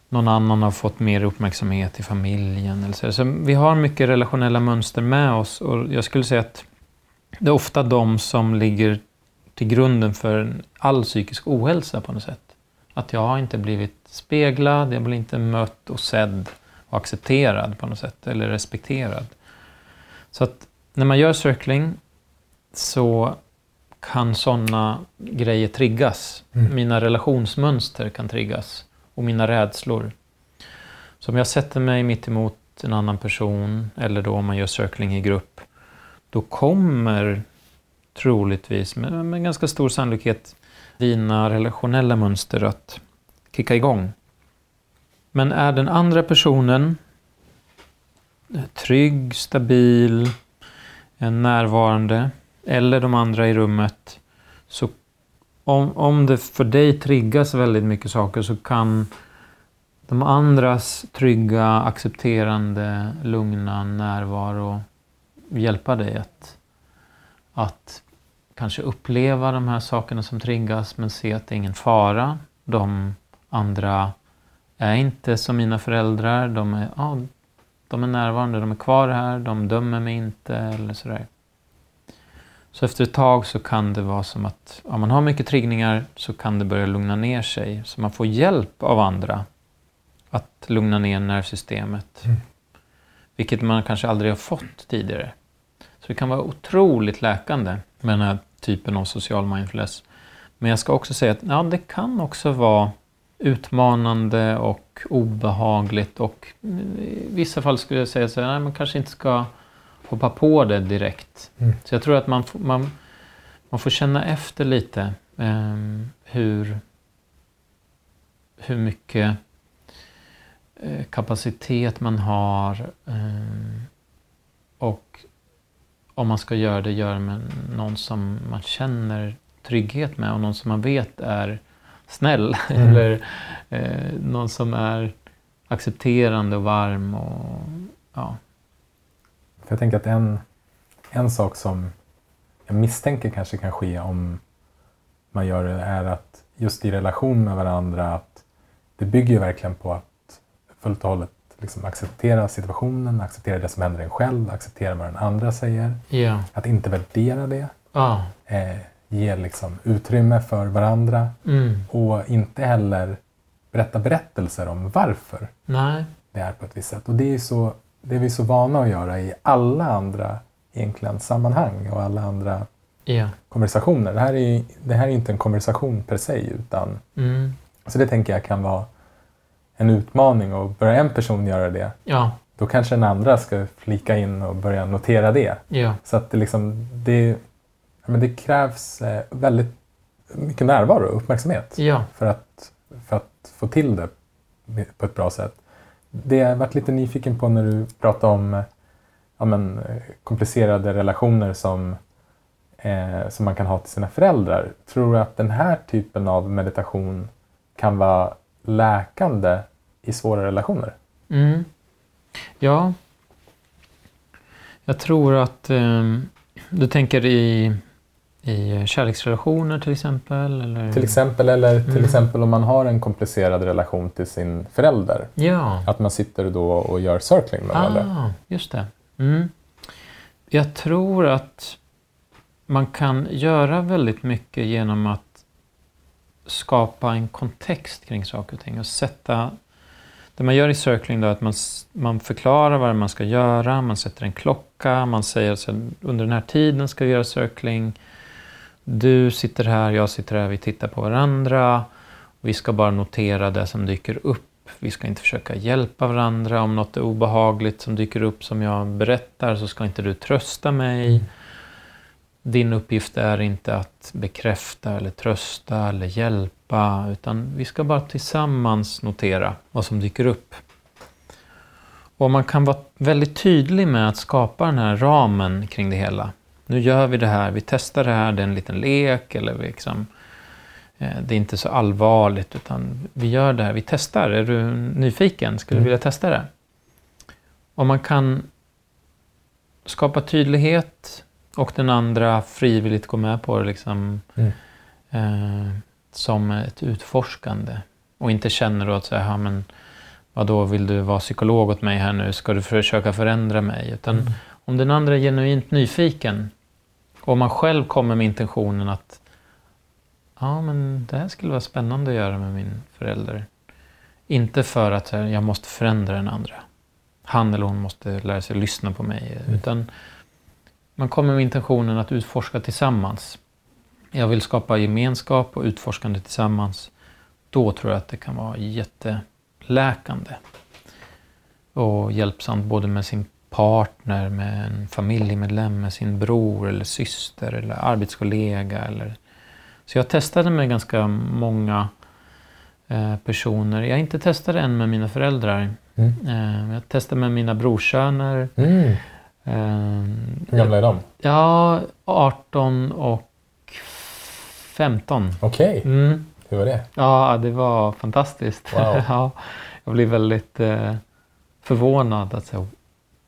någon annan har fått mer uppmärksamhet i familjen eller så. Så vi har mycket relationella mönster med oss, och jag skulle säga att det är ofta de som ligger till grunden för all psykisk ohälsa på något sätt. Att jag har inte blivit speglad, jag blir inte mött och sedd och accepterad på något sätt, eller respekterad. Så att när man gör circling så kan sådana grejer triggas. Mm. Mina relationsmönster kan triggas och mina rädslor. Så om jag sätter mig mitt emot en annan person eller då om man gör circling i grupp, då kommer troligtvis med, med ganska stor sannolikhet dina relationella mönster att kicka igång. Men är den andra personen trygg, stabil, närvarande, eller de andra i rummet, så om, om det för dig triggas väldigt mycket saker så kan de andras trygga, accepterande, lugna närvaro hjälpa dig att, att kanske uppleva de här sakerna som triggas men se att det är ingen fara. De andra är inte som mina föräldrar. De är, ja, de är närvarande, de är kvar här, de dömer mig inte eller sådär. Så efter ett tag så kan det vara som att om man har mycket triggningar så kan det börja lugna ner sig. Så man får hjälp av andra att lugna ner nervsystemet. Mm. Vilket man kanske aldrig har fått tidigare. Så det kan vara otroligt läkande med den här typen av social mindfulness. Men jag ska också säga att ja, det kan också vara utmanande och obehagligt. Och i vissa fall skulle jag säga så här, nej, man kanske inte ska hoppa på det direkt. Mm. Så jag tror att man, man, man får känna efter lite eh, hur, hur mycket eh, kapacitet man har eh, och om man ska göra det, gör med någon som man känner trygghet med och någon som man vet är snäll mm. eller eh, någon som är accepterande och varm och ja. För jag tänker att en, en sak som jag misstänker kanske kan ske om man gör det är att just i relation med varandra att det bygger verkligen på att fullt och hållet liksom acceptera situationen, acceptera det som händer en själv, acceptera vad den andra säger. Yeah. Att inte värdera det. Ah. Eh, ge liksom utrymme för varandra mm. och inte heller berätta berättelser om varför Nej. Det är på ett visst sätt. Och det är ju så... Det är vi så vana att göra i alla andra egentligen sammanhang och alla andra yeah. konversationer. Det här, är, det här är inte en konversation per se utan... Mm. Så det tänker jag kan vara en utmaning och börjar en person göra det. Ja. Då kanske den andra ska flika in och börja notera det. Yeah. Så att det, liksom, det, men det krävs väldigt mycket närvaro och uppmärksamhet yeah. för, att, för att få till det på ett bra sätt. Det jag varit lite nyfiken på när du pratade om ja men, komplicerade relationer som, eh, som man kan ha till sina föräldrar. Tror du att den här typen av meditation kan vara läkande i svåra relationer? Mm. Ja. Jag tror att eh, du tänker i, i kärleksrelationer till exempel? Eller? Till exempel, eller till mm. exempel om man har en komplicerad relation till sin förälder. Ja. Att man sitter då och gör circling med varandra. Ah, just det. Mm. Jag tror att man kan göra väldigt mycket genom att skapa en kontext kring saker och ting. Och sätta, det man gör i circling då är att man, man förklarar vad man ska göra, man sätter en klocka, man säger att under den här tiden ska vi göra circling. Du sitter här, jag sitter här, vi tittar på varandra. Vi ska bara notera det som dyker upp. Vi ska inte försöka hjälpa varandra. Om något är obehagligt som dyker upp som jag berättar så ska inte du trösta mig. Mm. Din uppgift är inte att bekräfta eller trösta eller hjälpa. Utan vi ska bara tillsammans notera vad som dyker upp. Och man kan vara väldigt tydlig med att skapa den här ramen kring det hela. Nu gör vi det här, vi testar det här, det är en liten lek eller liksom, det är inte så allvarligt utan vi gör det här, vi testar. Är du nyfiken? Skulle du vilja testa det? Och man kan skapa tydlighet och den andra frivilligt går med på det liksom, mm. eh, som ett utforskande och inte känner då att så här, men vadå, vill du vara psykolog åt mig här nu? Ska du försöka förändra mig? Utan mm. om den andra är genuint nyfiken och man själv kommer med intentionen att ja, men det här skulle vara spännande att göra med min förälder. Inte för att här, jag måste förändra den andra. Han eller hon måste lära sig lyssna på mig. Mm. Utan man kommer med intentionen att utforska tillsammans. Jag vill skapa gemenskap och utforskande tillsammans. Då tror jag att det kan vara jätteläkande. Och hjälpsamt både med sin partner, med en familjemedlem, med sin bror eller syster eller arbetskollega. Eller... Så jag testade med ganska många eh, personer. Jag har inte testat än med mina föräldrar. Mm. Eh, jag testade med mina brorsöner. Mm. Eh, Hur gamla är de? Ja, arton och femton. Okej, okay. Mm. Hur var det? Ja, det var fantastiskt. Wow. Ja, jag blev väldigt eh, förvånad att säga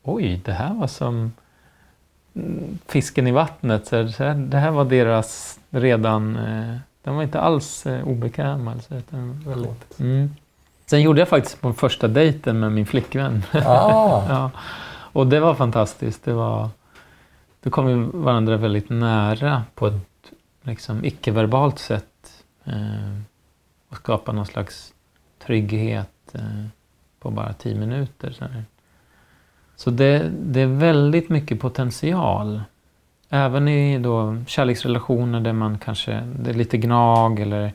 oj, det här var som fisken i vattnet. Så det här var deras redan... De var inte alls obekväma. Alltså, utan väldigt, mm. Sen gjorde jag faktiskt på första dejten med min flickvän. Ah. Ja. Och det var fantastiskt. Det var... Då kom vi varandra väldigt nära på ett liksom icke-verbalt sätt. Eh, och skapa någon slags trygghet eh, på bara tio minuter. Så, så det, det är väldigt mycket potential. Även i då kärleksrelationer där man kanske, det är lite gnag eller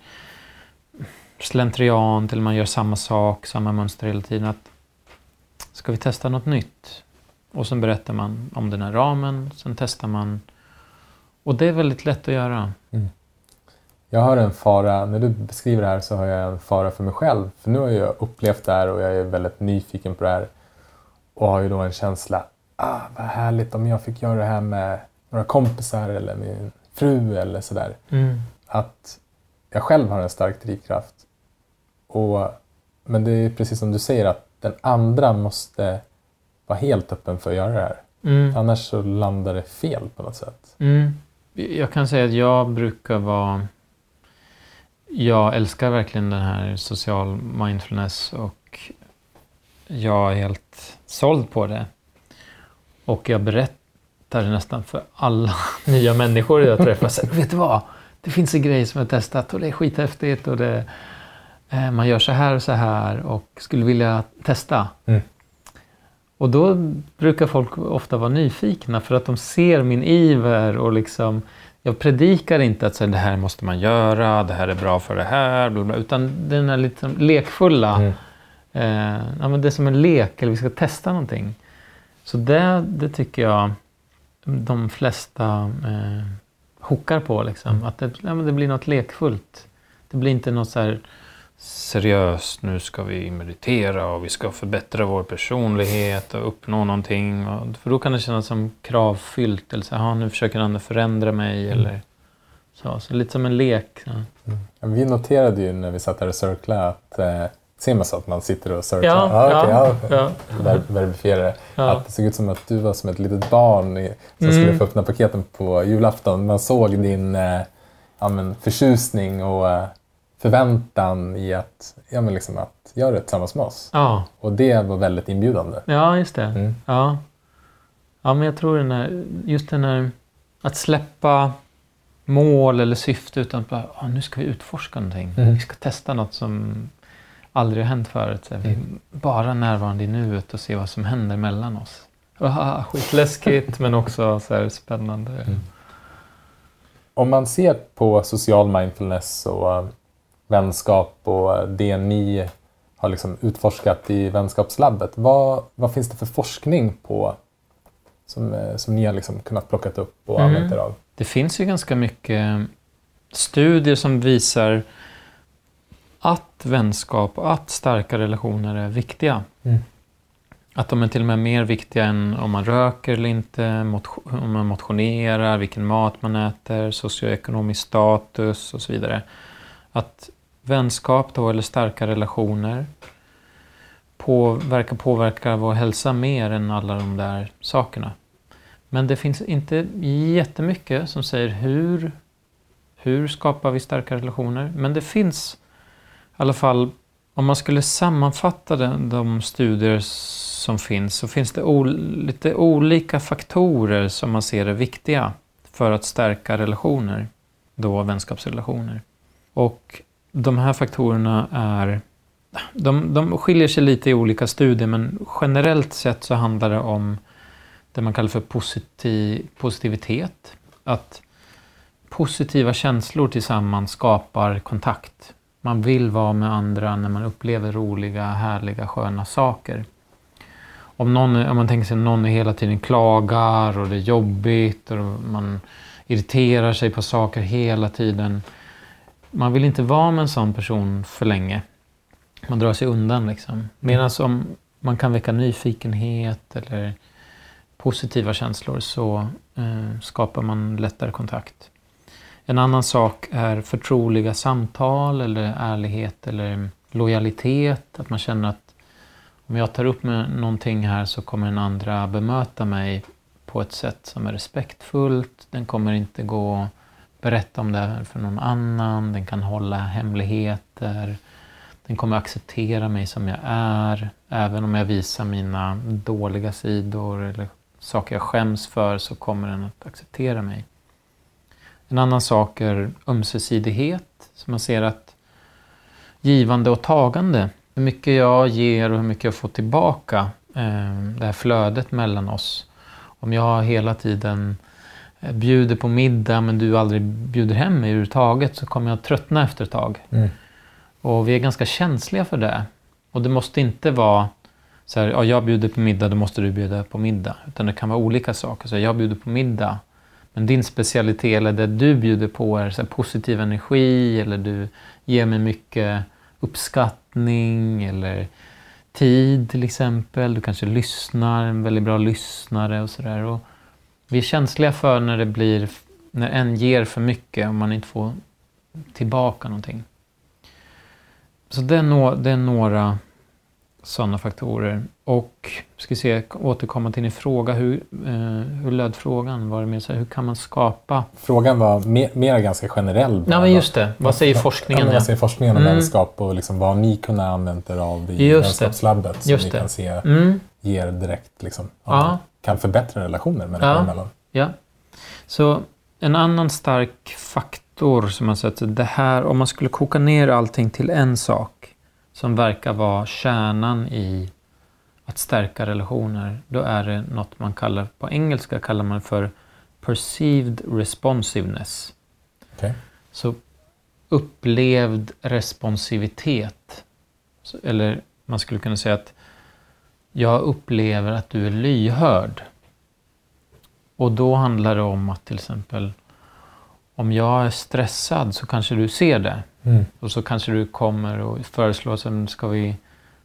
slentrian, eller man gör samma sak, samma mönster hela tiden. Att, ska vi testa något nytt? Och sen berättar man om den här ramen, sen testar man. Och det är väldigt lätt att göra. Mm. Jag har en fara, när du beskriver det här så har jag en fara för mig själv. För nu har jag upplevt det här och jag är väldigt nyfiken på det här. Och har ju då en känsla, ah vad härligt om jag fick göra det här med några kompisar eller min fru eller sådär. Mm. Att jag själv har en stark drivkraft. Och, men det är precis som du säger att den andra måste... var helt öppen för att göra det här. Mm. Annars så landar det fel på något sätt. Mm. Jag kan säga att jag brukar vara... Jag älskar verkligen den här social mindfulness. Och jag är helt såld på det. Och jag berättar nästan för alla nya människor jag träffar. Så, vet du vad? Det finns en grej som jag testat och det är skithäftigt. Och det, eh, man gör så här och så här. Och skulle vilja testa. Mm. Och då brukar folk ofta vara nyfikna för att de ser min iver och liksom, jag predikar inte att så här, det här måste man göra, det här är bra för det här, bla bla, utan den här liksom lekfulla, mm. eh, ja, men det är som en lek, eller vi ska testa någonting. Så det, det tycker jag de flesta eh, hockar på, liksom, mm. att det, ja, men det blir något lekfullt. Det blir inte något så här... seriöst, nu ska vi meditera och vi ska förbättra vår personlighet och uppnå någonting. Och för då kan det kännas som kravfyllt eller så här, nu försöker andra förändra mig mm. eller så. Så lite som en lek. Så. Mm. Ja, vi noterade ju när vi satt här och cirklade att eh, ser man så att man sitter och cirklar. Ja, ah, okay, ja, ja. Ver- verifierar det. Ja. Att det såg ut som att du var som ett litet barn i, som mm. skulle få öppna paketen på julafton. Man såg din eh, ja, men, förtjusning och eh, förväntan i att, ja, men liksom att göra det tillsammans med oss. Ja. Och det var väldigt inbjudande. Ja, just det. Mm. Ja. Ja, men jag tror den här, just den här att släppa mål eller syfte utan bara, ah, nu ska vi utforska någonting. Mm. Vi ska testa något som aldrig har hänt förut. Så vi mm. bara närvarande i nuet och se vad som händer mellan oss. Ah, skitläskigt men också så här spännande. Mm. Om man ser på social mindfulness och vänskap och det ni har liksom utforskat i Vänskapslabbet. Vad, vad finns det för forskning på som, som ni har liksom kunnat plocka upp och mm. använt er av? Det finns ju ganska mycket studier som visar att vänskap och att starka relationer är viktiga. Mm. Att de är till och med mer viktiga än om man röker eller inte, mot- om man motionerar, vilken mat man äter, socioekonomisk status och så vidare. Att vänskap då, eller starka relationer påverkar, påverkar vår hälsa mer än alla de där sakerna. Men det finns inte jättemycket som säger hur, hur skapar vi starka relationer. Men det finns i alla fall, om man skulle sammanfatta den, de studier som finns så finns det ol- lite olika faktorer som man ser är viktiga för att stärka relationer, då vänskapsrelationer. Och de här faktorerna är, de, de skiljer sig lite i olika studier, men generellt sett så handlar det om det man kallar för positiv, positivitet. Att positiva känslor tillsammans skapar kontakt. Man vill vara med andra när man upplever roliga, härliga, sköna saker. Om, någon, om man tänker sig att någon hela tiden klagar och det är jobbigt och man irriterar sig på saker hela tiden. Man vill inte vara med en sån person för länge. Man drar sig undan liksom. Medan om man kan väcka nyfikenhet eller positiva känslor så eh, skapar man lättare kontakt. En annan sak är förtroliga samtal eller ärlighet eller lojalitet. Att man känner att om jag tar upp med någonting här så kommer den andra bemöta mig på ett sätt som är respektfullt. Den kommer inte gå att berätta om det här för någon annan. Den kan hålla hemligheter. Den kommer acceptera mig som jag är. Även om jag visar mina dåliga sidor eller saker jag skäms för, så kommer den att acceptera mig. En annan sak är ömsesidighet. Så man ser att givande och tagande, hur mycket jag ger och hur mycket jag får tillbaka, eh, det här flödet mellan oss. Om jag hela tiden bjuder på middag men du aldrig bjuder hem mig överhuvudtaget, så kommer jag tröttna efter ett tag. Mm. Och vi är ganska känsliga för det. Och det måste inte vara så här, ja, jag bjuder på middag, då måste du bjuda på middag. Utan det kan vara olika saker. Så jag bjuder på middag, men din specialitet eller det du bjuder på är så här, positiv energi, eller du ger mig mycket uppskattning eller tid till exempel. Du kanske lyssnar, en väldigt bra lyssnare och sådär. Och vi är känsliga för när det blir, när en ger för mycket och man inte får tillbaka någonting. Så det är, no, det är några sådana faktorer. Och ska se, återkomma till din fråga. Hur, eh, hur löd frågan? Var det mer så här, hur kan man skapa? Frågan var mer, mer ganska generell. Ja, men just det. Vad säger forskningen? Ja, vad säger forskningen om mm. vänskap och liksom vad ni kunde använda er av i vänskapslabbet som just ni det. kan se mm. ger direkt liksom, ja. kan förbättra relationer människor emellan. Ja. Så en annan stark faktor som man säger att det här, om man skulle koka ner allting till en sak som verkar vara kärnan i att stärka relationer, då är det något man kallar, på engelska kallar man för perceived responsiveness. Okay. Så upplevd responsivitet. Så, eller man skulle kunna säga att jag upplever att du är lyhörd. Och då handlar det om att till exempel, om jag är stressad så kanske du ser det. Mm. Och så kanske du kommer och föreslår, sen ska vi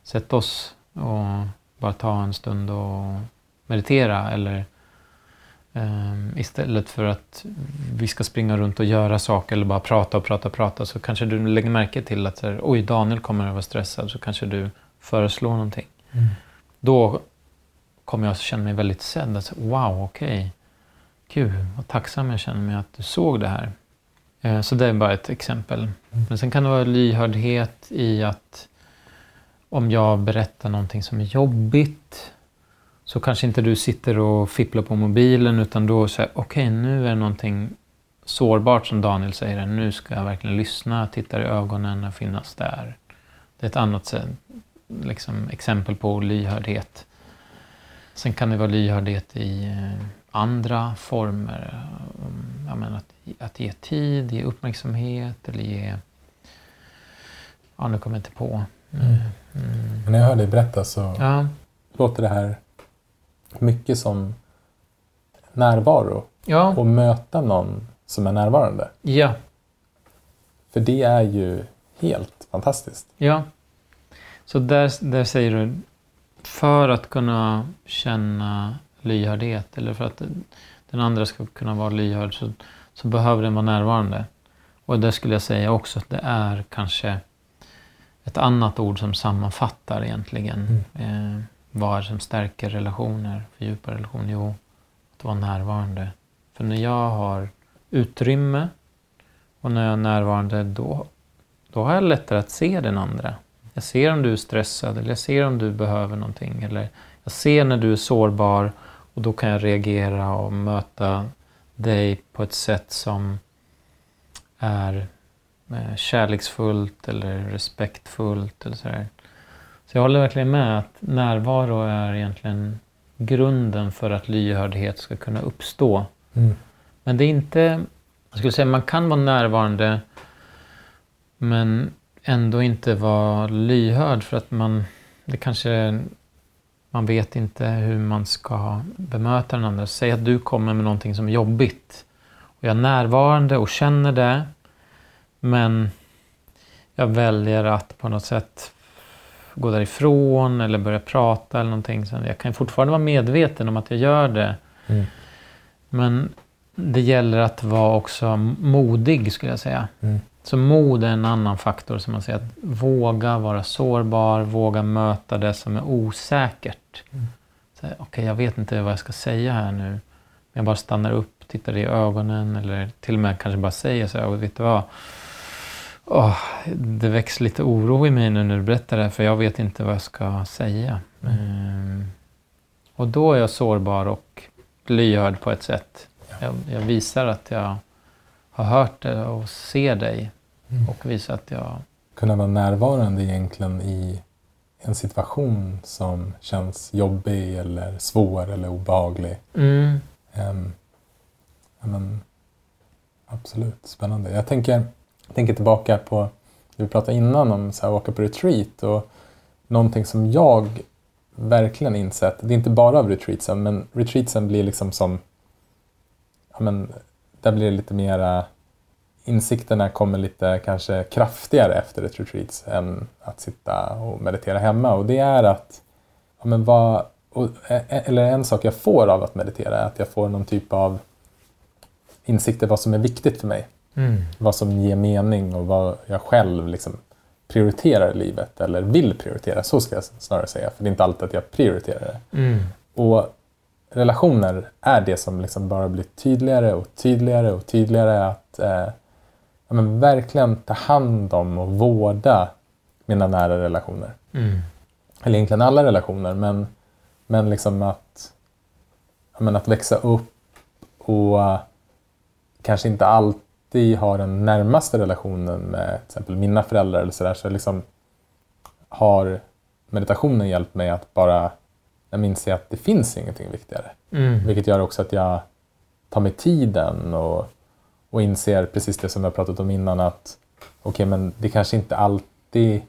sätta oss och bara ta en stund och meditera, eller um, istället för att vi ska springa runt och göra saker eller bara prata och prata och prata, så kanske du lägger märke till att så här, oj, Daniel kommer att vara stressad, så kanske du föreslår någonting. Mm. Då kommer jag att känna mig väldigt sedd. Att, wow, okej. Gud, vad tacksam jag känner mig att du såg det här. Eh, så det är bara ett exempel. Mm. Men sen kan det vara lyhördhet i att om jag berättar någonting som är jobbigt, så kanske inte du sitter och fipplar på mobilen, utan då säger okej, nu är det någonting sårbart som Daniel säger. Nu ska jag verkligen lyssna, titta i ögonen och finnas där. Det är ett annat sätt, liksom, exempel på lyhördhet. Sen kan det vara lyhördhet i andra former. Jag menar att, att ge tid, ge uppmärksamhet eller ge... Ja, nu kommer jag inte på. Mm. Mm. Men när jag hör dig berätta så ja. låter det här mycket som närvaro. Ja. Och möta någon som är närvarande. Ja. För det är ju helt fantastiskt. Ja. Så där, där säger du, för att kunna känna lyhördhet, eller för att den andra ska kunna vara lyhörd, så, så behöver den vara närvarande. Och där skulle jag säga också att det är kanske ett annat ord som sammanfattar egentligen. Mm. Eh, vad är som stärker relationer, fördjupar relationer? Jo, att vara närvarande. För när jag har utrymme och när jag är närvarande, då, då har jag lättare att se den andra. Jag ser om du är stressad, eller jag ser om du behöver någonting, eller jag ser när du är sårbar, och då kan jag reagera och möta dig på ett sätt som är kärleksfullt eller respektfullt eller sådär. Så jag håller verkligen med att närvaro är egentligen grunden för att lyhördhet ska kunna uppstå. Mm. Men det är inte, jag skulle säga, man kan vara närvarande men ändå inte vara lyhörd, för att man, det kanske, man vet inte hur man ska bemöta den andra. Säg att du kommer med någonting som är jobbigt och jag är närvarande och känner det, men jag väljer att på något sätt gå därifrån eller börja prata eller någonting. Så jag kan fortfarande vara medveten om att jag gör det. Mm. Men det gäller att vara också modig, skulle jag säga. Mm. Så mod är en annan faktor som man säger, att våga vara sårbar, våga möta det som är osäkert. Mm. Okej, okay, jag vet inte vad jag ska säga här nu. jag bara stannar upp, tittar i ögonen eller till och med kanske bara säger så här, vet du vad? Oh, det väcks lite oro i mig nu när du berättar det här, för jag vet inte vad jag ska säga. Mm. Ehm, och då är jag sårbar och lyhörd på ett sätt. Ja. Jag, jag visar att jag har hört det och ser dig. Mm. Och visar att jag... Kunna vara närvarande egentligen i en situation som känns jobbig eller svår eller obehaglig. Mm. Ehm, ja, men, absolut, spännande. Jag tänker... Jag tänker tillbaka på det vi pratade innan om att åka på retreat, och någonting som jag verkligen insett, det är inte bara av retreatsen, men retreatsen blir liksom som, ja men, där blir det lite mera, insikterna kommer lite kanske kraftigare efter ett retreat än att sitta och meditera hemma. Och det är att, ja men vad, och, eller en sak jag får av att meditera är att jag får någon typ av insikter vad som är viktigt för mig. Mm. Vad som ger mening och vad jag själv liksom prioriterar i livet eller vill prioritera, så ska jag snarare säga, för det är inte alltid att jag prioriterar det. Mm. Och relationer är det som liksom bara blir tydligare och tydligare och tydligare, att eh, ja, men verkligen ta hand om och vårda mina nära relationer. Mm. Eller egentligen alla relationer, men, men liksom att, ja, men att växa upp och uh, kanske inte allt vi har den närmaste relationen med till exempel mina föräldrar eller sådär, så liksom har meditationen hjälpt mig att bara inse att det finns ingenting viktigare. Mm. Vilket gör också att jag tar mig tiden och, och inser precis det som vi har pratat om innan, att okej, okay, men det kanske inte alltid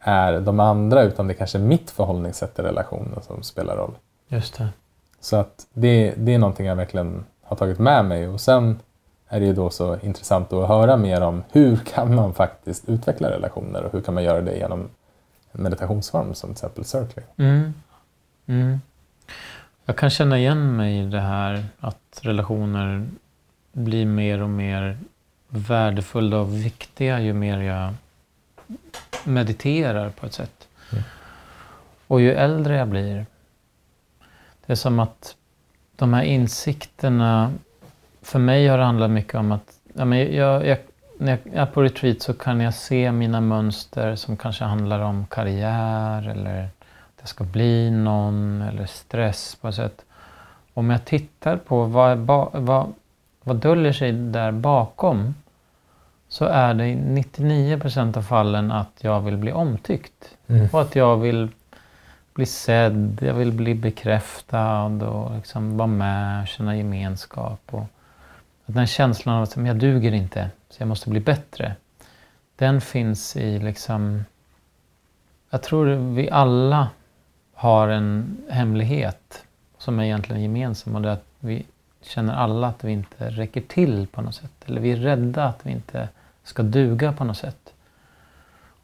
är de andra, utan det kanske är mitt förhållningssätt i relationen som spelar roll. Just det. Så att det, det är någonting jag verkligen har tagit med mig, och sen är det ju då så intressant att höra mer om hur kan man faktiskt utveckla relationer och hur kan man göra det genom en meditationsform som till exempel circling. Mm. Mm. Jag kan känna igen mig i det här att relationer blir mer och mer värdefulla och viktiga ju mer jag mediterar på ett sätt. Mm. Och ju äldre jag blir, det är som att de här insikterna. För mig har det handlat mycket om att ja, men jag, jag, när jag är på retreat så kan jag se mina mönster som kanske handlar om karriär eller att jag ska bli någon eller stress på ett sätt. Om jag tittar på vad, vad, vad döljer sig där bakom, så är det i nittionio procent av fallen att jag vill bli omtyckt. Mm. Och att jag vill bli sedd, jag vill bli bekräftad och liksom vara med och känna gemenskap och den här känslan av att jag duger inte, så jag måste bli bättre. Den finns i liksom... Jag tror vi alla har en hemlighet som är egentligen gemensam. Och det är att vi känner alla att vi inte räcker till på något sätt. Eller vi är rädda att vi inte ska duga på något sätt.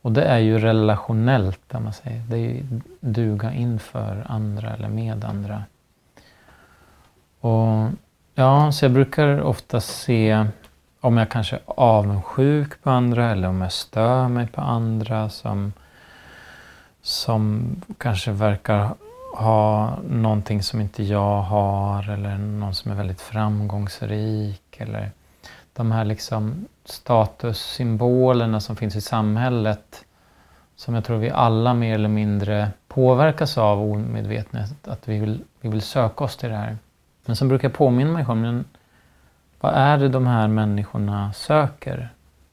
Och det är ju relationellt, där man säger. Det är ju duga inför andra eller med andra. Och... Ja, så jag brukar ofta se om jag kanske är avundsjuk på andra eller om jag stör mig på andra som, som kanske verkar ha någonting som inte jag har, eller någon som är väldigt framgångsrik, eller de här liksom statussymbolerna som finns i samhället som jag tror vi alla mer eller mindre påverkas av omedvetet, att vi vill, vi vill söka oss till det här. Men som brukar jag påminna mig själv, men vad är det de här människorna söker?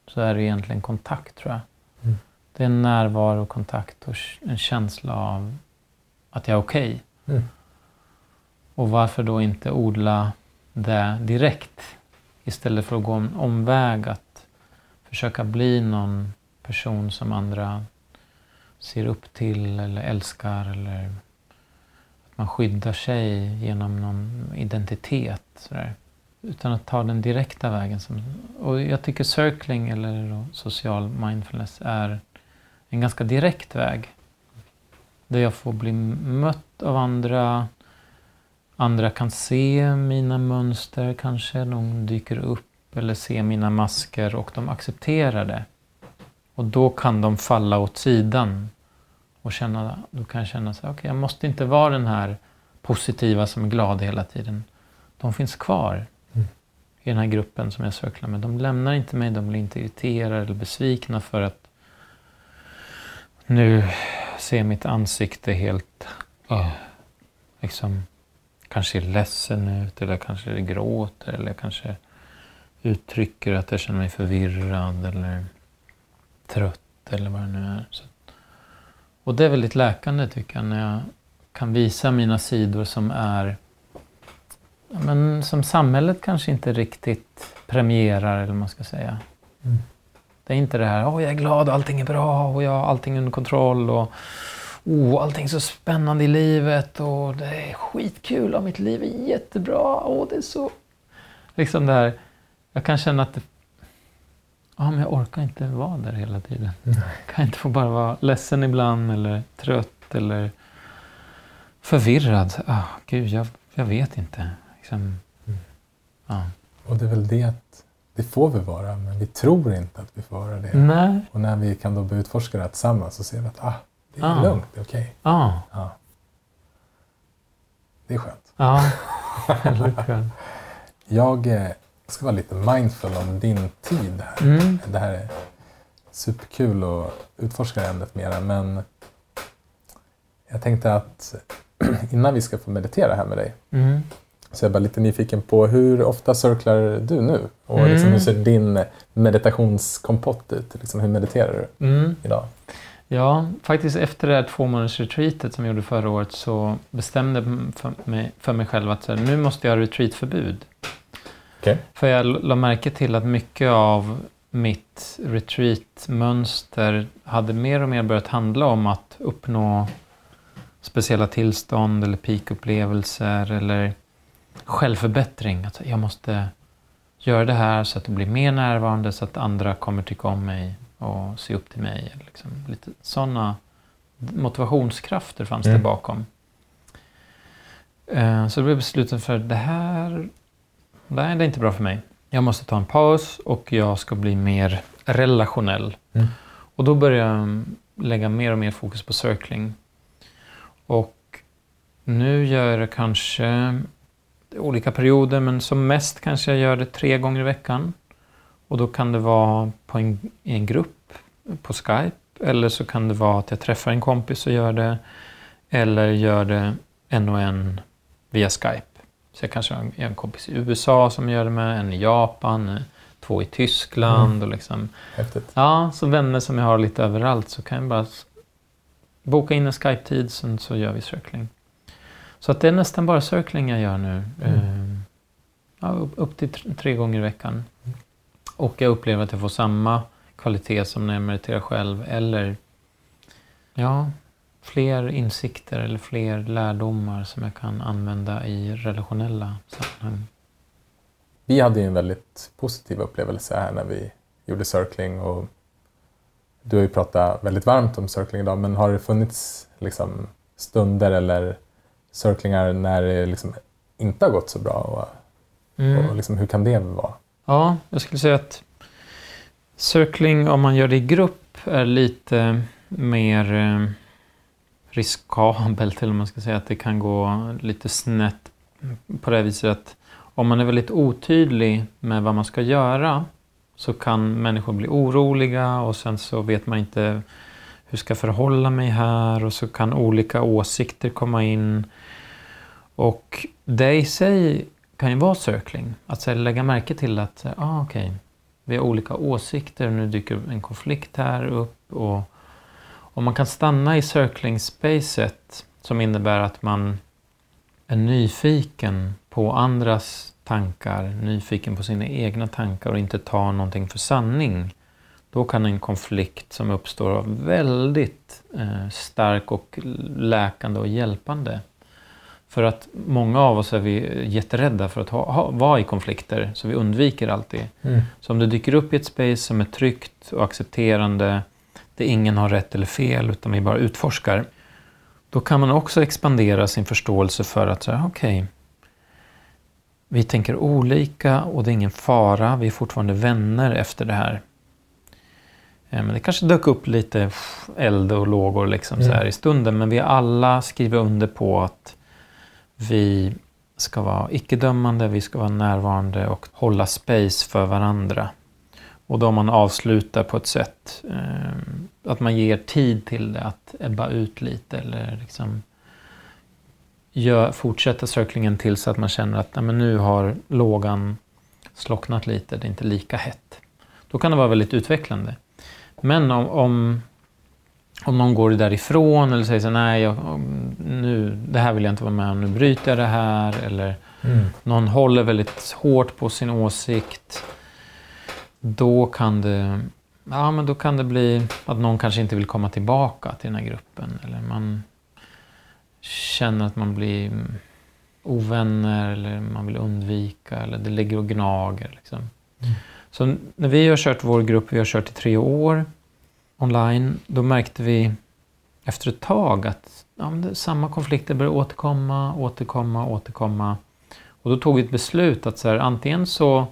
Så är det egentligen kontakt, tror jag. Mm. Det är en närvaro och kontakt och en känsla av att jag är okej. Okay. Mm. Och varför då inte odla det direkt? Istället för att gå en omväg att försöka bli någon person som andra ser upp till eller älskar, eller... Man skyddar sig genom någon identitet. Sådär. Utan att ta den direkta vägen. Som, och jag tycker circling eller social mindfulness är en ganska direkt väg. Där jag får bli mött av andra. Andra kan se mina mönster kanske. De dyker upp eller ser mina masker och de accepterar det. Och då kan de falla åt sidan. Och känna, då kan jag känna så här, okej, okay, jag måste inte vara den här positiva som är glad hela tiden. de finns kvar mm. i den här gruppen som jag söklar med. De lämnar inte mig, de blir inte irriterade eller besvikna för att nu ser mitt ansikte helt oh. liksom kanske är ledsen ut, eller kanske är gråter, eller kanske uttrycker att jag känner mig förvirrad eller trött eller vad det nu är. Så. Och det är väldigt läkande tycker jag, när jag kan visa mina sidor som är, ja, men som samhället kanske inte riktigt premierar, eller vad man ska säga. Mm. Det är inte det här, åh oh, jag är glad, allting är bra och jag har allting under kontroll och oh, allting är så spännande i livet och det är skitkul och mitt liv är jättebra och det är så liksom det här. Jag kan känna att det, ja, men jag orkar inte vara där hela tiden. Mm. Jag kan inte få bara vara ledsen ibland eller trött eller förvirrad. Ah, gud, jag, jag vet inte. Liksom, mm. ja. Och det är väl det att det får vi vara, men vi tror inte att vi får vara det. Nej. Och när vi kan då utforska det tillsammans så ser vi att ah, det är ah. lugnt, det är okej. Okay. Ah. Ja. Det är skönt. Ja, väldigt skönt. Jag... Eh, Jag ska vara lite mindful om din tid här. Mm. Det här är superkul att utforska ämnet mera, men jag tänkte att innan vi ska få meditera här med dig mm. så jag är bara lite nyfiken på hur ofta cirklar du nu? Och mm. liksom, hur ser din meditationskompott ut? Liksom, hur mediterar du mm. idag? Ja, faktiskt efter det här två månaders retreatet som jag gjorde förra året så bestämde jag för mig, för mig själv att så här, nu måste jag ha retreatförbud. Okay. För jag la märke till att mycket av mitt retreatmönster hade mer och mer börjat handla om att uppnå speciella tillstånd eller peakupplevelser eller självförbättring. Att jag måste göra det här så att det blir mer närvarande så att andra kommer tycka om mig och se upp till mig. Liksom lite sådana motivationskrafter fanns mm. det bakom. Så det blev besluten för det här... Nej, det är inte bra för mig. Jag måste ta en paus och jag ska bli mer relationell. Mm. Och då börjar jag lägga mer och mer fokus på circling. Och nu gör jag kanske olika perioder, men som mest kanske jag gör det tre gånger i veckan. Och då kan det vara på en, i en grupp på Skype. Eller så kan det vara att jag träffar en kompis och gör det. Eller gör det en och en via Skype. Så jag kanske har en kompis i U S A som gör det med, en i Japan, två i Tyskland. Mm. Och liksom, häftigt. Ja, så vänner som jag har lite överallt så kan jag bara boka in en Skype-tid sen så gör vi circling. Så att det är nästan bara circling jag gör nu. Mm. Uh, ja, upp till tre, tre gånger i veckan. Mm. Och jag upplever att jag får samma kvalitet som när jag mediterar själv eller ja... fler insikter eller fler lärdomar som jag kan använda i relationella sammanhang. Vi hade ju en väldigt positiv upplevelse här när vi gjorde circling och du har ju pratat väldigt varmt om circling idag, men har det funnits liksom stunder eller circlingar när det liksom inte har gått så bra och, mm. och liksom, hur kan det vara? Ja, jag skulle säga att circling om man gör det i grupp är lite mer riskabelt, eller man ska säga att det kan gå lite snett på det viset att om man är väldigt otydlig med vad man ska göra så kan människor bli oroliga och sen så vet man inte hur ska jag förhålla mig här och så kan olika åsikter komma in och det i sig kan ju vara circling, att så lägga märke till att ah, okej, vi har olika åsikter och nu dyker en konflikt här upp och om man kan stanna i circling-spacet som innebär att man är nyfiken på andras tankar, nyfiken på sina egna tankar och inte tar någonting för sanning, då kan en konflikt som uppstår vara väldigt eh, stark och läkande och hjälpande. För att många av oss är vi jätterädda för att ha, ha, vara i konflikter, så vi undviker alltid. Mm. Så om det dyker upp i ett space som är tryggt och accepterande, det ingen har rätt eller fel utan vi bara utforskar. Då kan man också expandera sin förståelse för att okej, okay, vi tänker olika och det är ingen fara. Vi är fortfarande vänner efter det här. Eh, men det kanske dök upp lite pff, eld och lågor liksom, mm. så här i stunden. Men vi alla skriver under på att vi ska vara icke-dömande, vi ska vara närvarande och hålla space för varandra. Och då man avslutar på ett sätt, eh, att man ger tid till det, att ebba ut lite eller liksom gör, fortsätta cirklingen till så att man känner att nej, men nu har lågan slocknat lite, det är inte lika hett. Då kan det vara väldigt utvecklande. Men om, om, om någon går därifrån eller säger så nej, jag, nu, det här vill jag inte vara med om, nu bryter jag det här. Eller mm. någon håller väldigt hårt på sin åsikt. Då kan det, ja, men då kan det bli att någon kanske inte vill komma tillbaka till den här gruppen. Eller man känner att man blir ovänner eller man vill undvika. Eller det ligger och gnager liksom. Mm. Så när vi har kört vår grupp, vi har kört i tre år online, då märkte vi efter ett tag att ja, det, samma konflikter började återkomma, återkomma, återkomma. Och då tog vi ett beslut att så här, antingen så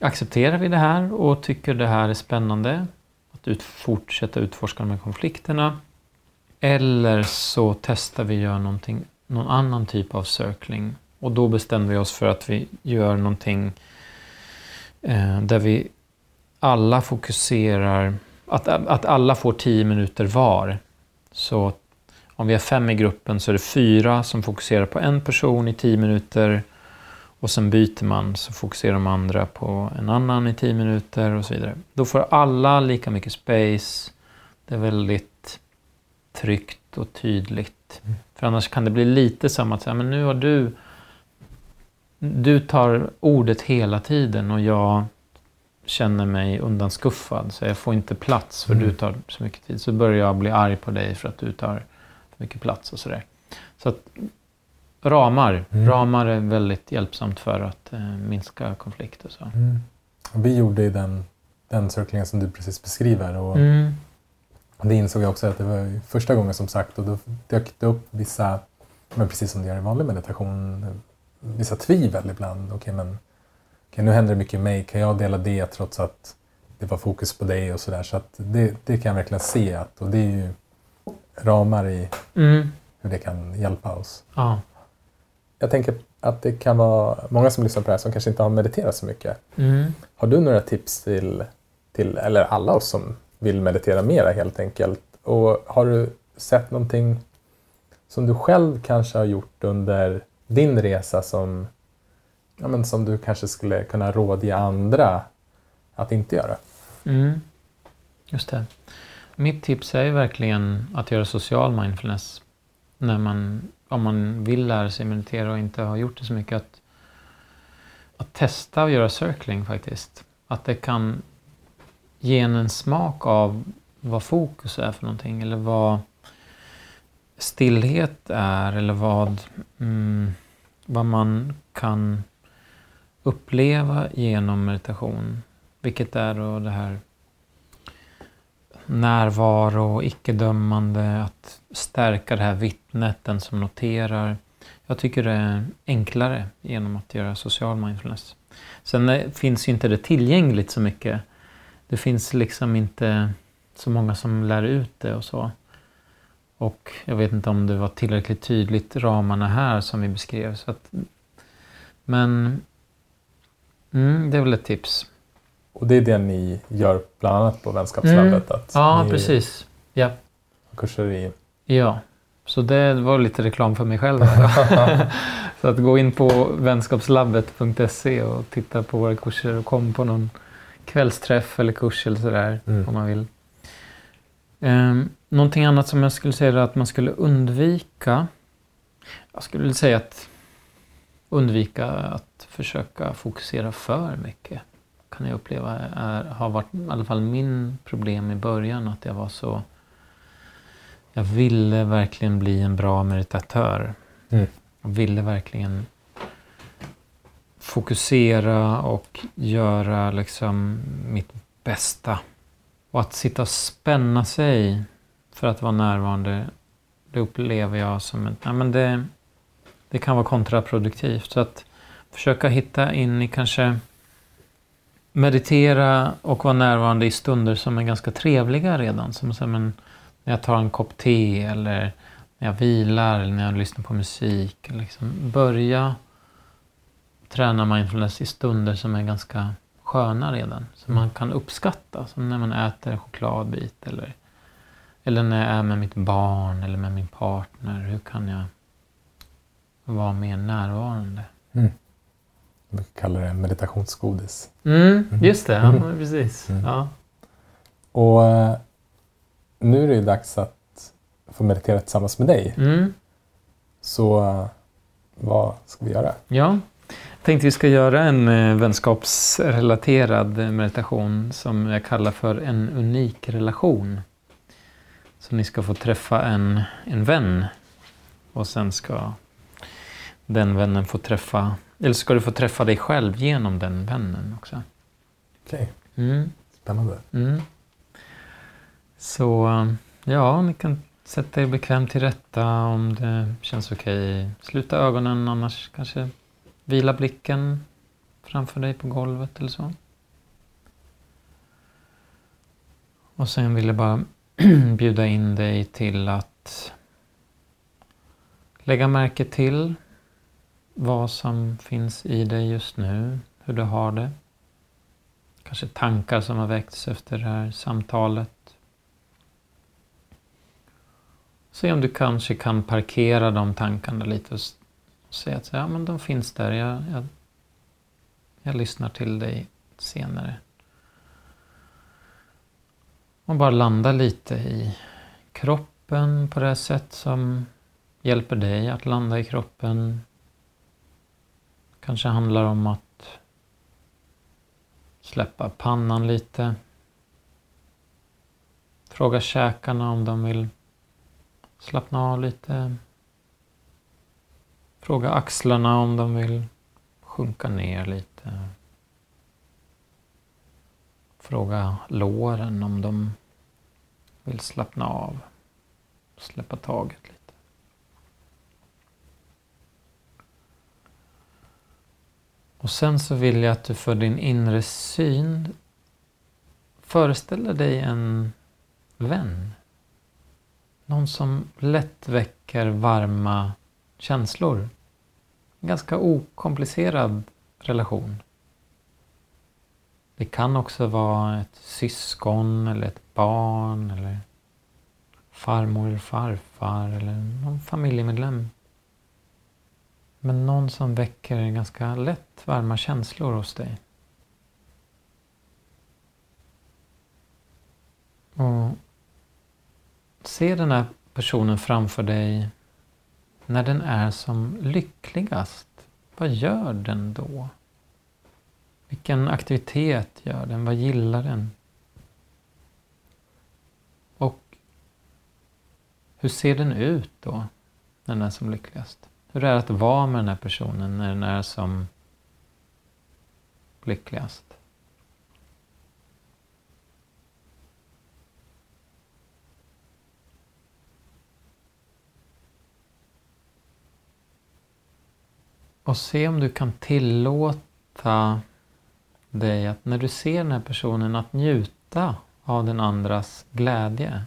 accepterar vi det här och tycker det här är spännande, att ut, fortsätta utforska de här konflikterna. Eller så testar vi gör någonting, någon annan typ av circling. Och då bestämde vi oss för att vi gör någonting där vi alla fokuserar, att, att alla får tio minuter var. Så om vi är fem i gruppen så är det fyra som fokuserar på en person i tio minuter. Och sen byter man, så fokuserar de andra på en annan i tio minuter och så vidare. Då får alla lika mycket space. Det är väldigt tryggt och tydligt. Mm. För annars kan det bli lite som att säga, men nu har du... Du tar ordet hela tiden och jag känner mig undanskuffad. Så jag får inte plats för mm. du tar så mycket tid. Så börjar jag bli arg på dig för att du tar för mycket plats och sådär. Så att ramar. Mm. Ramar är väldigt hjälpsamt för att eh, minska konflikt och så. Mm. Och vi gjorde ju den, den cirklingen som du precis beskriver. Och mm. det insåg jag också att det var första gången som sagt. Och då dök det upp vissa, men precis som det gör i vanlig meditation, vissa tvivel ibland. Okej, men okay, nu händer det mycket i mig. Kan jag dela det trots att det var fokus på dig och sådär? Så att det, det kan jag verkligen se. Att, och det är ju ramar i mm. hur det kan hjälpa oss. Ja. Jag tänker att det kan vara många som lyssnar på det här som kanske inte har mediterat så mycket. Mm. Har du några tips till, till, eller alla oss som vill meditera mera helt enkelt? Och har du sett någonting som du själv kanske har gjort under din resa som, ja, men som du kanske skulle kunna rådge andra att inte göra? Mm, just det. Mitt tips är ju verkligen att göra social mindfulness. När man, om man vill lära sig meditera och inte har gjort det så mycket. Att, att testa och göra circling faktiskt. Att det kan ge en, en smak av vad fokus är för någonting. Eller vad... stillhet är, eller vad, mm, vad man kan uppleva genom meditation. Vilket är då det här närvaro och icke-dömande, att stärka det här vittnet, den som noterar. Jag tycker det är enklare genom att göra social mindfulness. Sen finns ju inte det tillgängligt så mycket. Det finns liksom inte så många som lär ut det och så. Och jag vet inte om det var tillräckligt tydligt ramarna här som vi beskrev. Så att, men mm, det är väl ett tips. Och det är det ni gör bland annat på Vänskapslabbet? Mm. Att ja, precis. Ja. Kurser i... Ja, så det var lite reklam för mig själv. Så att gå in på vänskapslabbet punkt se och titta på våra kurser och kom på någon kvällsträff eller kurs eller sådär mm. om man vill. Um, någonting annat som jag skulle säga är att man skulle undvika. Jag skulle säga att undvika att försöka fokusera för mycket. Kan jag uppleva är, har varit i alla fall min problem i början, att jag var så, jag ville verkligen bli en bra meditatör. Mm. Jag ville verkligen fokusera och göra liksom mitt bästa. Och att sitta och spänna sig för att vara närvarande, det upplever jag som ett, nej men det, det kan vara kontraproduktivt. Så att försöka hitta in i kanske meditera och vara närvarande i stunder som är ganska trevliga redan. Som så här, men när jag tar en kopp te eller när jag vilar eller när jag lyssnar på musik. Liksom börja träna mindfulness i stunder som är ganska sköna redan. Som man kan uppskatta. Som när man äter en chokladbit. Eller, eller när jag är med mitt barn eller med min partner. Hur kan jag vara mer närvarande? Mm. Vi kallar det meditationsgodis. Mm, just det. Ja, mm. Precis. Mm. Ja. Och nu är det dags att få meditera tillsammans med dig. Mm. Så vad ska vi göra? Ja, jag tänkte vi ska göra en vänskapsrelaterad meditation som jag kallar för en unik relation. Så ni ska få träffa en, en vän och sen ska den vännen få träffa, eller ska du få träffa dig själv genom den vännen också. Okej, okay. Mm. Spännande. Mm. Så ja, ni kan sätta er bekvämt till rätta om det känns okej. Okay. Sluta ögonen, annars kanske vila blicken framför dig på golvet eller så. Och sen vill jag bara bjuda in dig till att lägga märke till vad som finns i dig just nu, hur du har det. Kanske tankar som har väckts efter det här samtalet. Se om du kanske kan parkera de tankarna lite och säga att ja, men de finns där, jag, jag, jag lyssnar till dig senare. Och bara landa lite i kroppen på det sätt som hjälper dig att landa i kroppen. Kanske handlar om att släppa pannan lite. Fråga käkarna om de vill slappna av lite. Fråga axlarna om de vill sjunka ner lite. Fråga låren om de vill slappna av. Släppa taget lite. Och sen så vill jag att du för din inre syn föreställer dig en vän. Någon som lätt väcker varma känslor. En ganska okomplicerad relation. Det kan också vara ett syskon eller ett barn eller farmor eller farfar eller någon familjemedlem. Men någon som väcker ganska lätt varma känslor hos dig. Och se den här personen framför dig när den är som lyckligast. Vad gör den då? Vilken aktivitet gör den? Vad gillar den? Och hur ser den ut då när den är som lyckligast? Hur är det att vara med den här personen när den är som lyckligast? Och se om du kan tillåta dig att när du ser den här personen att njuta av den andras glädje.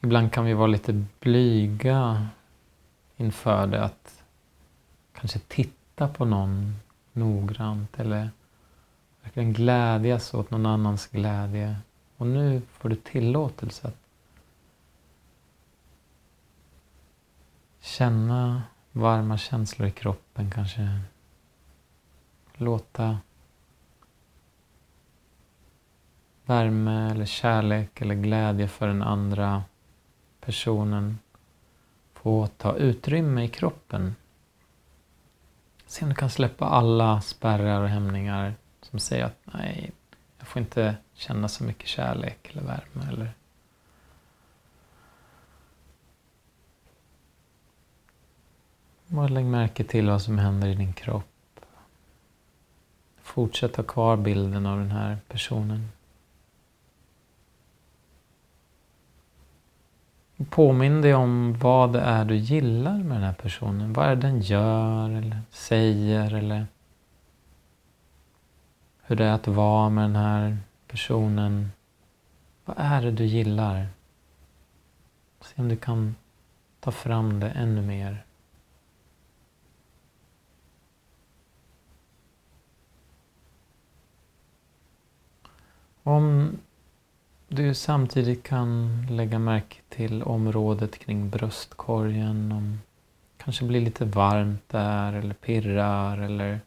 Ibland kan vi vara lite blyga inför det att kanske titta på någon noggrant eller verkligen glädjas åt någon annans glädje. Och nu får du tillåtelse att känna varma känslor i kroppen kanske. Låta värme eller kärlek eller glädje för den andra personen få ta utrymme i kroppen. Sen du kan släppa alla spärrar och hämningar som säger att nej, jag får inte känna så mycket kärlek eller värme eller. Bara lägg märke till vad som händer i din kropp. Fortsätt ha kvar bilden av den här personen. Påminn dig om vad det är du gillar med den här personen. Vad är det den gör eller säger eller hur det är att vara med den här personen. Vad är det du gillar? Se om du kan ta fram det ännu mer. Om du samtidigt kan lägga märke till området kring bröstkorgen, om kanske blir lite varmt där eller pirrar, eller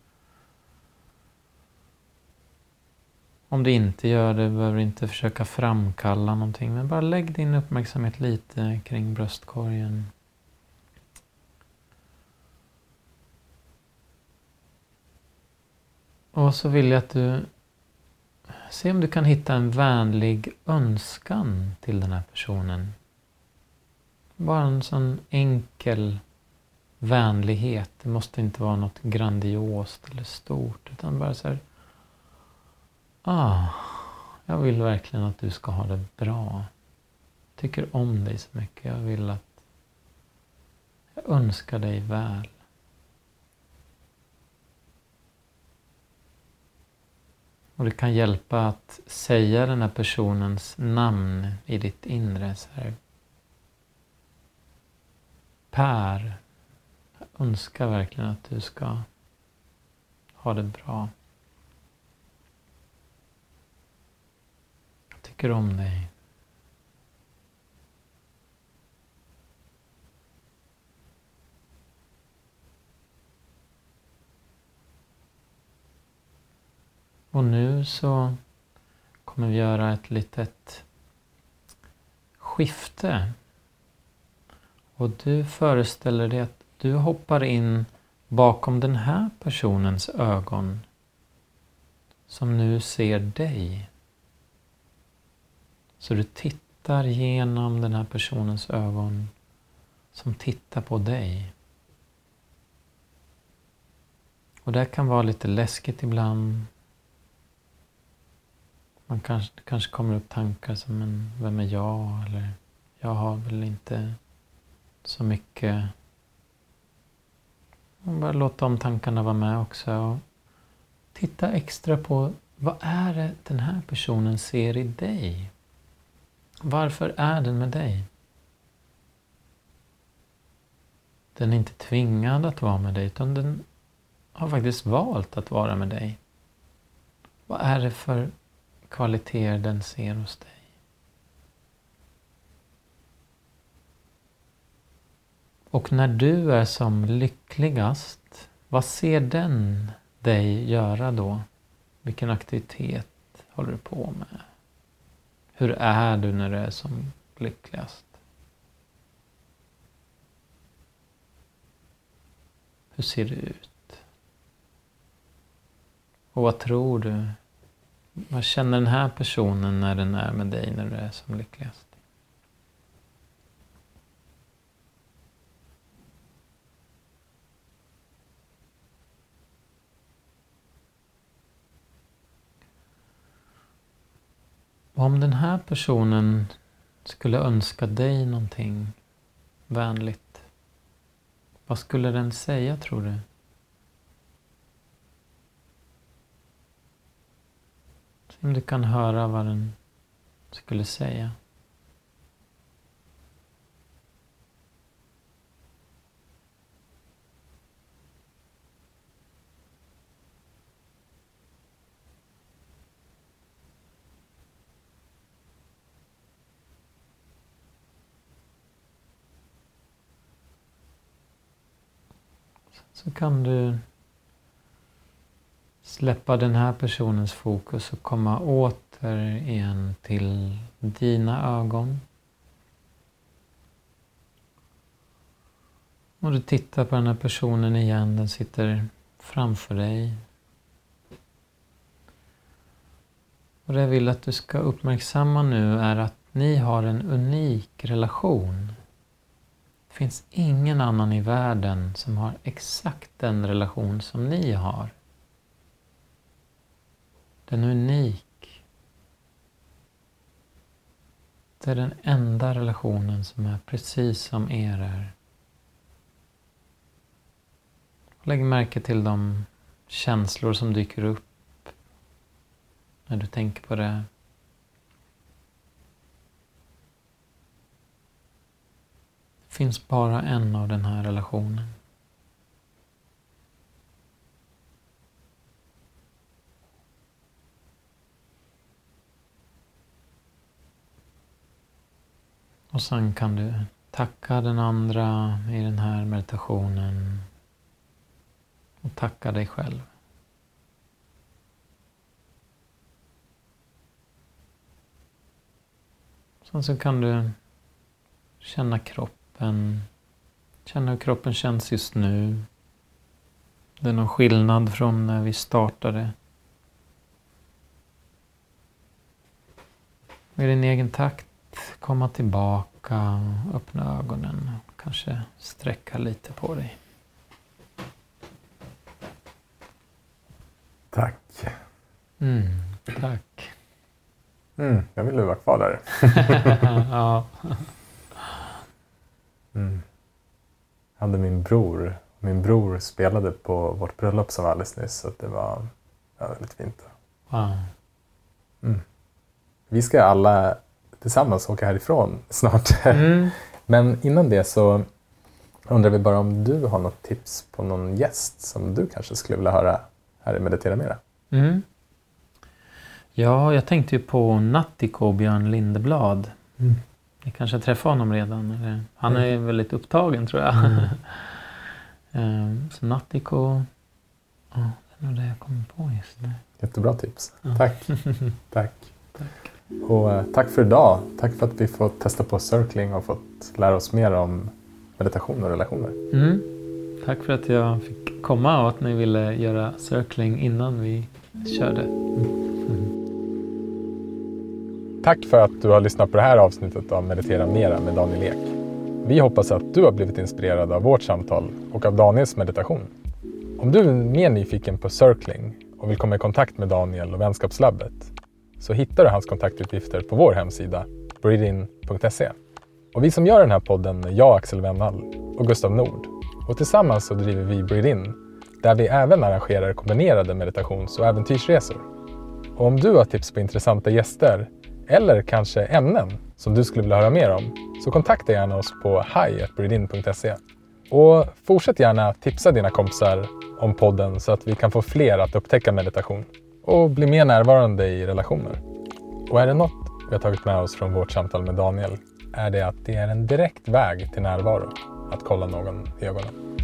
om du inte gör det behöver du inte försöka framkalla någonting, men bara lägg din uppmärksamhet lite kring bröstkorgen. Och så vill jag att du se om du kan hitta en vänlig önskan till den här personen. Bara en sån enkel vänlighet. Det måste inte vara något grandiost eller stort. Utan bara så här. Ah, jag vill verkligen att du ska ha det bra. Jag tycker om dig så mycket. Jag vill att... Jag önskar dig väl. Och det kan hjälpa att säga den här personens namn i ditt inre. Så här. Per, jag önskar verkligen att du ska ha det bra. Jag tycker om dig. Och nu så kommer vi göra ett litet skifte. Och du föreställer dig att du hoppar in bakom den här personens ögon som nu ser dig. Så du tittar genom den här personens ögon som tittar på dig. Och det kan vara lite läskigt ibland. Man kanske, det kanske kommer upp tankar som en, vem är jag? Eller jag har väl inte så mycket. Man bara låta de tankarna vara med också. Och titta extra på vad är det den här personen ser i dig? Varför är den med dig? Den är inte tvingad att vara med dig utan den har faktiskt valt att vara med dig. Vad är det för kvaliteter den ser hos dig? Och när du är som lyckligast, vad ser den dig göra då? Vilken aktivitet håller du på med? Hur är du när du är som lyckligast? Hur ser du ut? Och vad tror du? Vad känner den här personen när den är med dig, när du är som lyckligast? Om den här personen skulle önska dig någonting vänligt, vad skulle den säga, tror du? Om du kan höra vad den skulle säga. Så kan du släppa den här personens fokus och komma återigen till dina ögon. Och du tittar på den här personen igen, den sitter framför dig. Och det jag vill att du ska uppmärksamma nu är att ni har en unik relation. Det finns ingen annan i världen som har exakt den relation som ni har. Den är unik. Det är den enda relationen som är precis som er är. Lägg märke till de känslor som dyker upp när du tänker på det. finns bara en av den här relationen. Och sen kan du tacka den andra i den här meditationen och tacka dig själv. Sen så kan du känna kroppen, känna hur kroppen känns just nu. Det är någon skillnad från när vi startade. Med din egen takt komma tillbaka, öppna ögonen och kanske sträcka lite på dig. Tack. Mm, tack. Mm, jag vill vara kvar där. Ja. Mm. Jag hade min bror. Min bror spelade på vårt bröllop som var alldeles nyss. Så det var ja, väldigt fint. Wow. Mm. Vi ska alla tillsammans åka härifrån snart. Mm. Men innan det så undrar vi bara om du har något tips på någon gäst som du kanske skulle vilja höra här i Meditera Mera. Mm. Ja, jag tänkte ju på Nattiko Björn Lindeblad. Mm. Ni kanske träffar honom redan. Eller? Han är mm. väldigt upptagen tror jag. Mm. Så Nattiko, ja, oh, det är nog det jag kommer på just nu. Jättebra tips. Ja. Tack. Tack. Tack. Och uh, tack för idag. Tack för att vi fått testa på circling och fått lära oss mer om meditation och relationer. Mm. Tack för att jag fick komma och att ni ville göra circling innan vi körde. Mm. Tack för att du har lyssnat på det här avsnittet av Meditera Mera med Daniel Ek. Vi hoppas att du har blivit inspirerad av vårt samtal och av Daniels meditation. Om du är mer nyfiken på circling och vill komma i kontakt med Daniel och Vänskapslabbet så hittar du hans kontaktuppgifter på vår hemsida breathe in punkt se. Och vi som gör den här podden är jag, Axel Wennall och Gustav Nord. Och tillsammans så driver vi Breathe In där vi även arrangerar kombinerade meditations- och äventyrsresor. Och om du har tips på intressanta gäster eller kanske ämnen som du skulle vilja höra mer om så kontakta gärna oss på hi at breathe in punkt se. Och fortsätt gärna tipsa dina kompisar om podden så att vi kan få fler att upptäcka meditation och bli mer närvarande i relationer. Och är det något vi har tagit med oss från vårt samtal med Daniel är det att det är en direkt väg till närvaro att kolla någon i ögonen.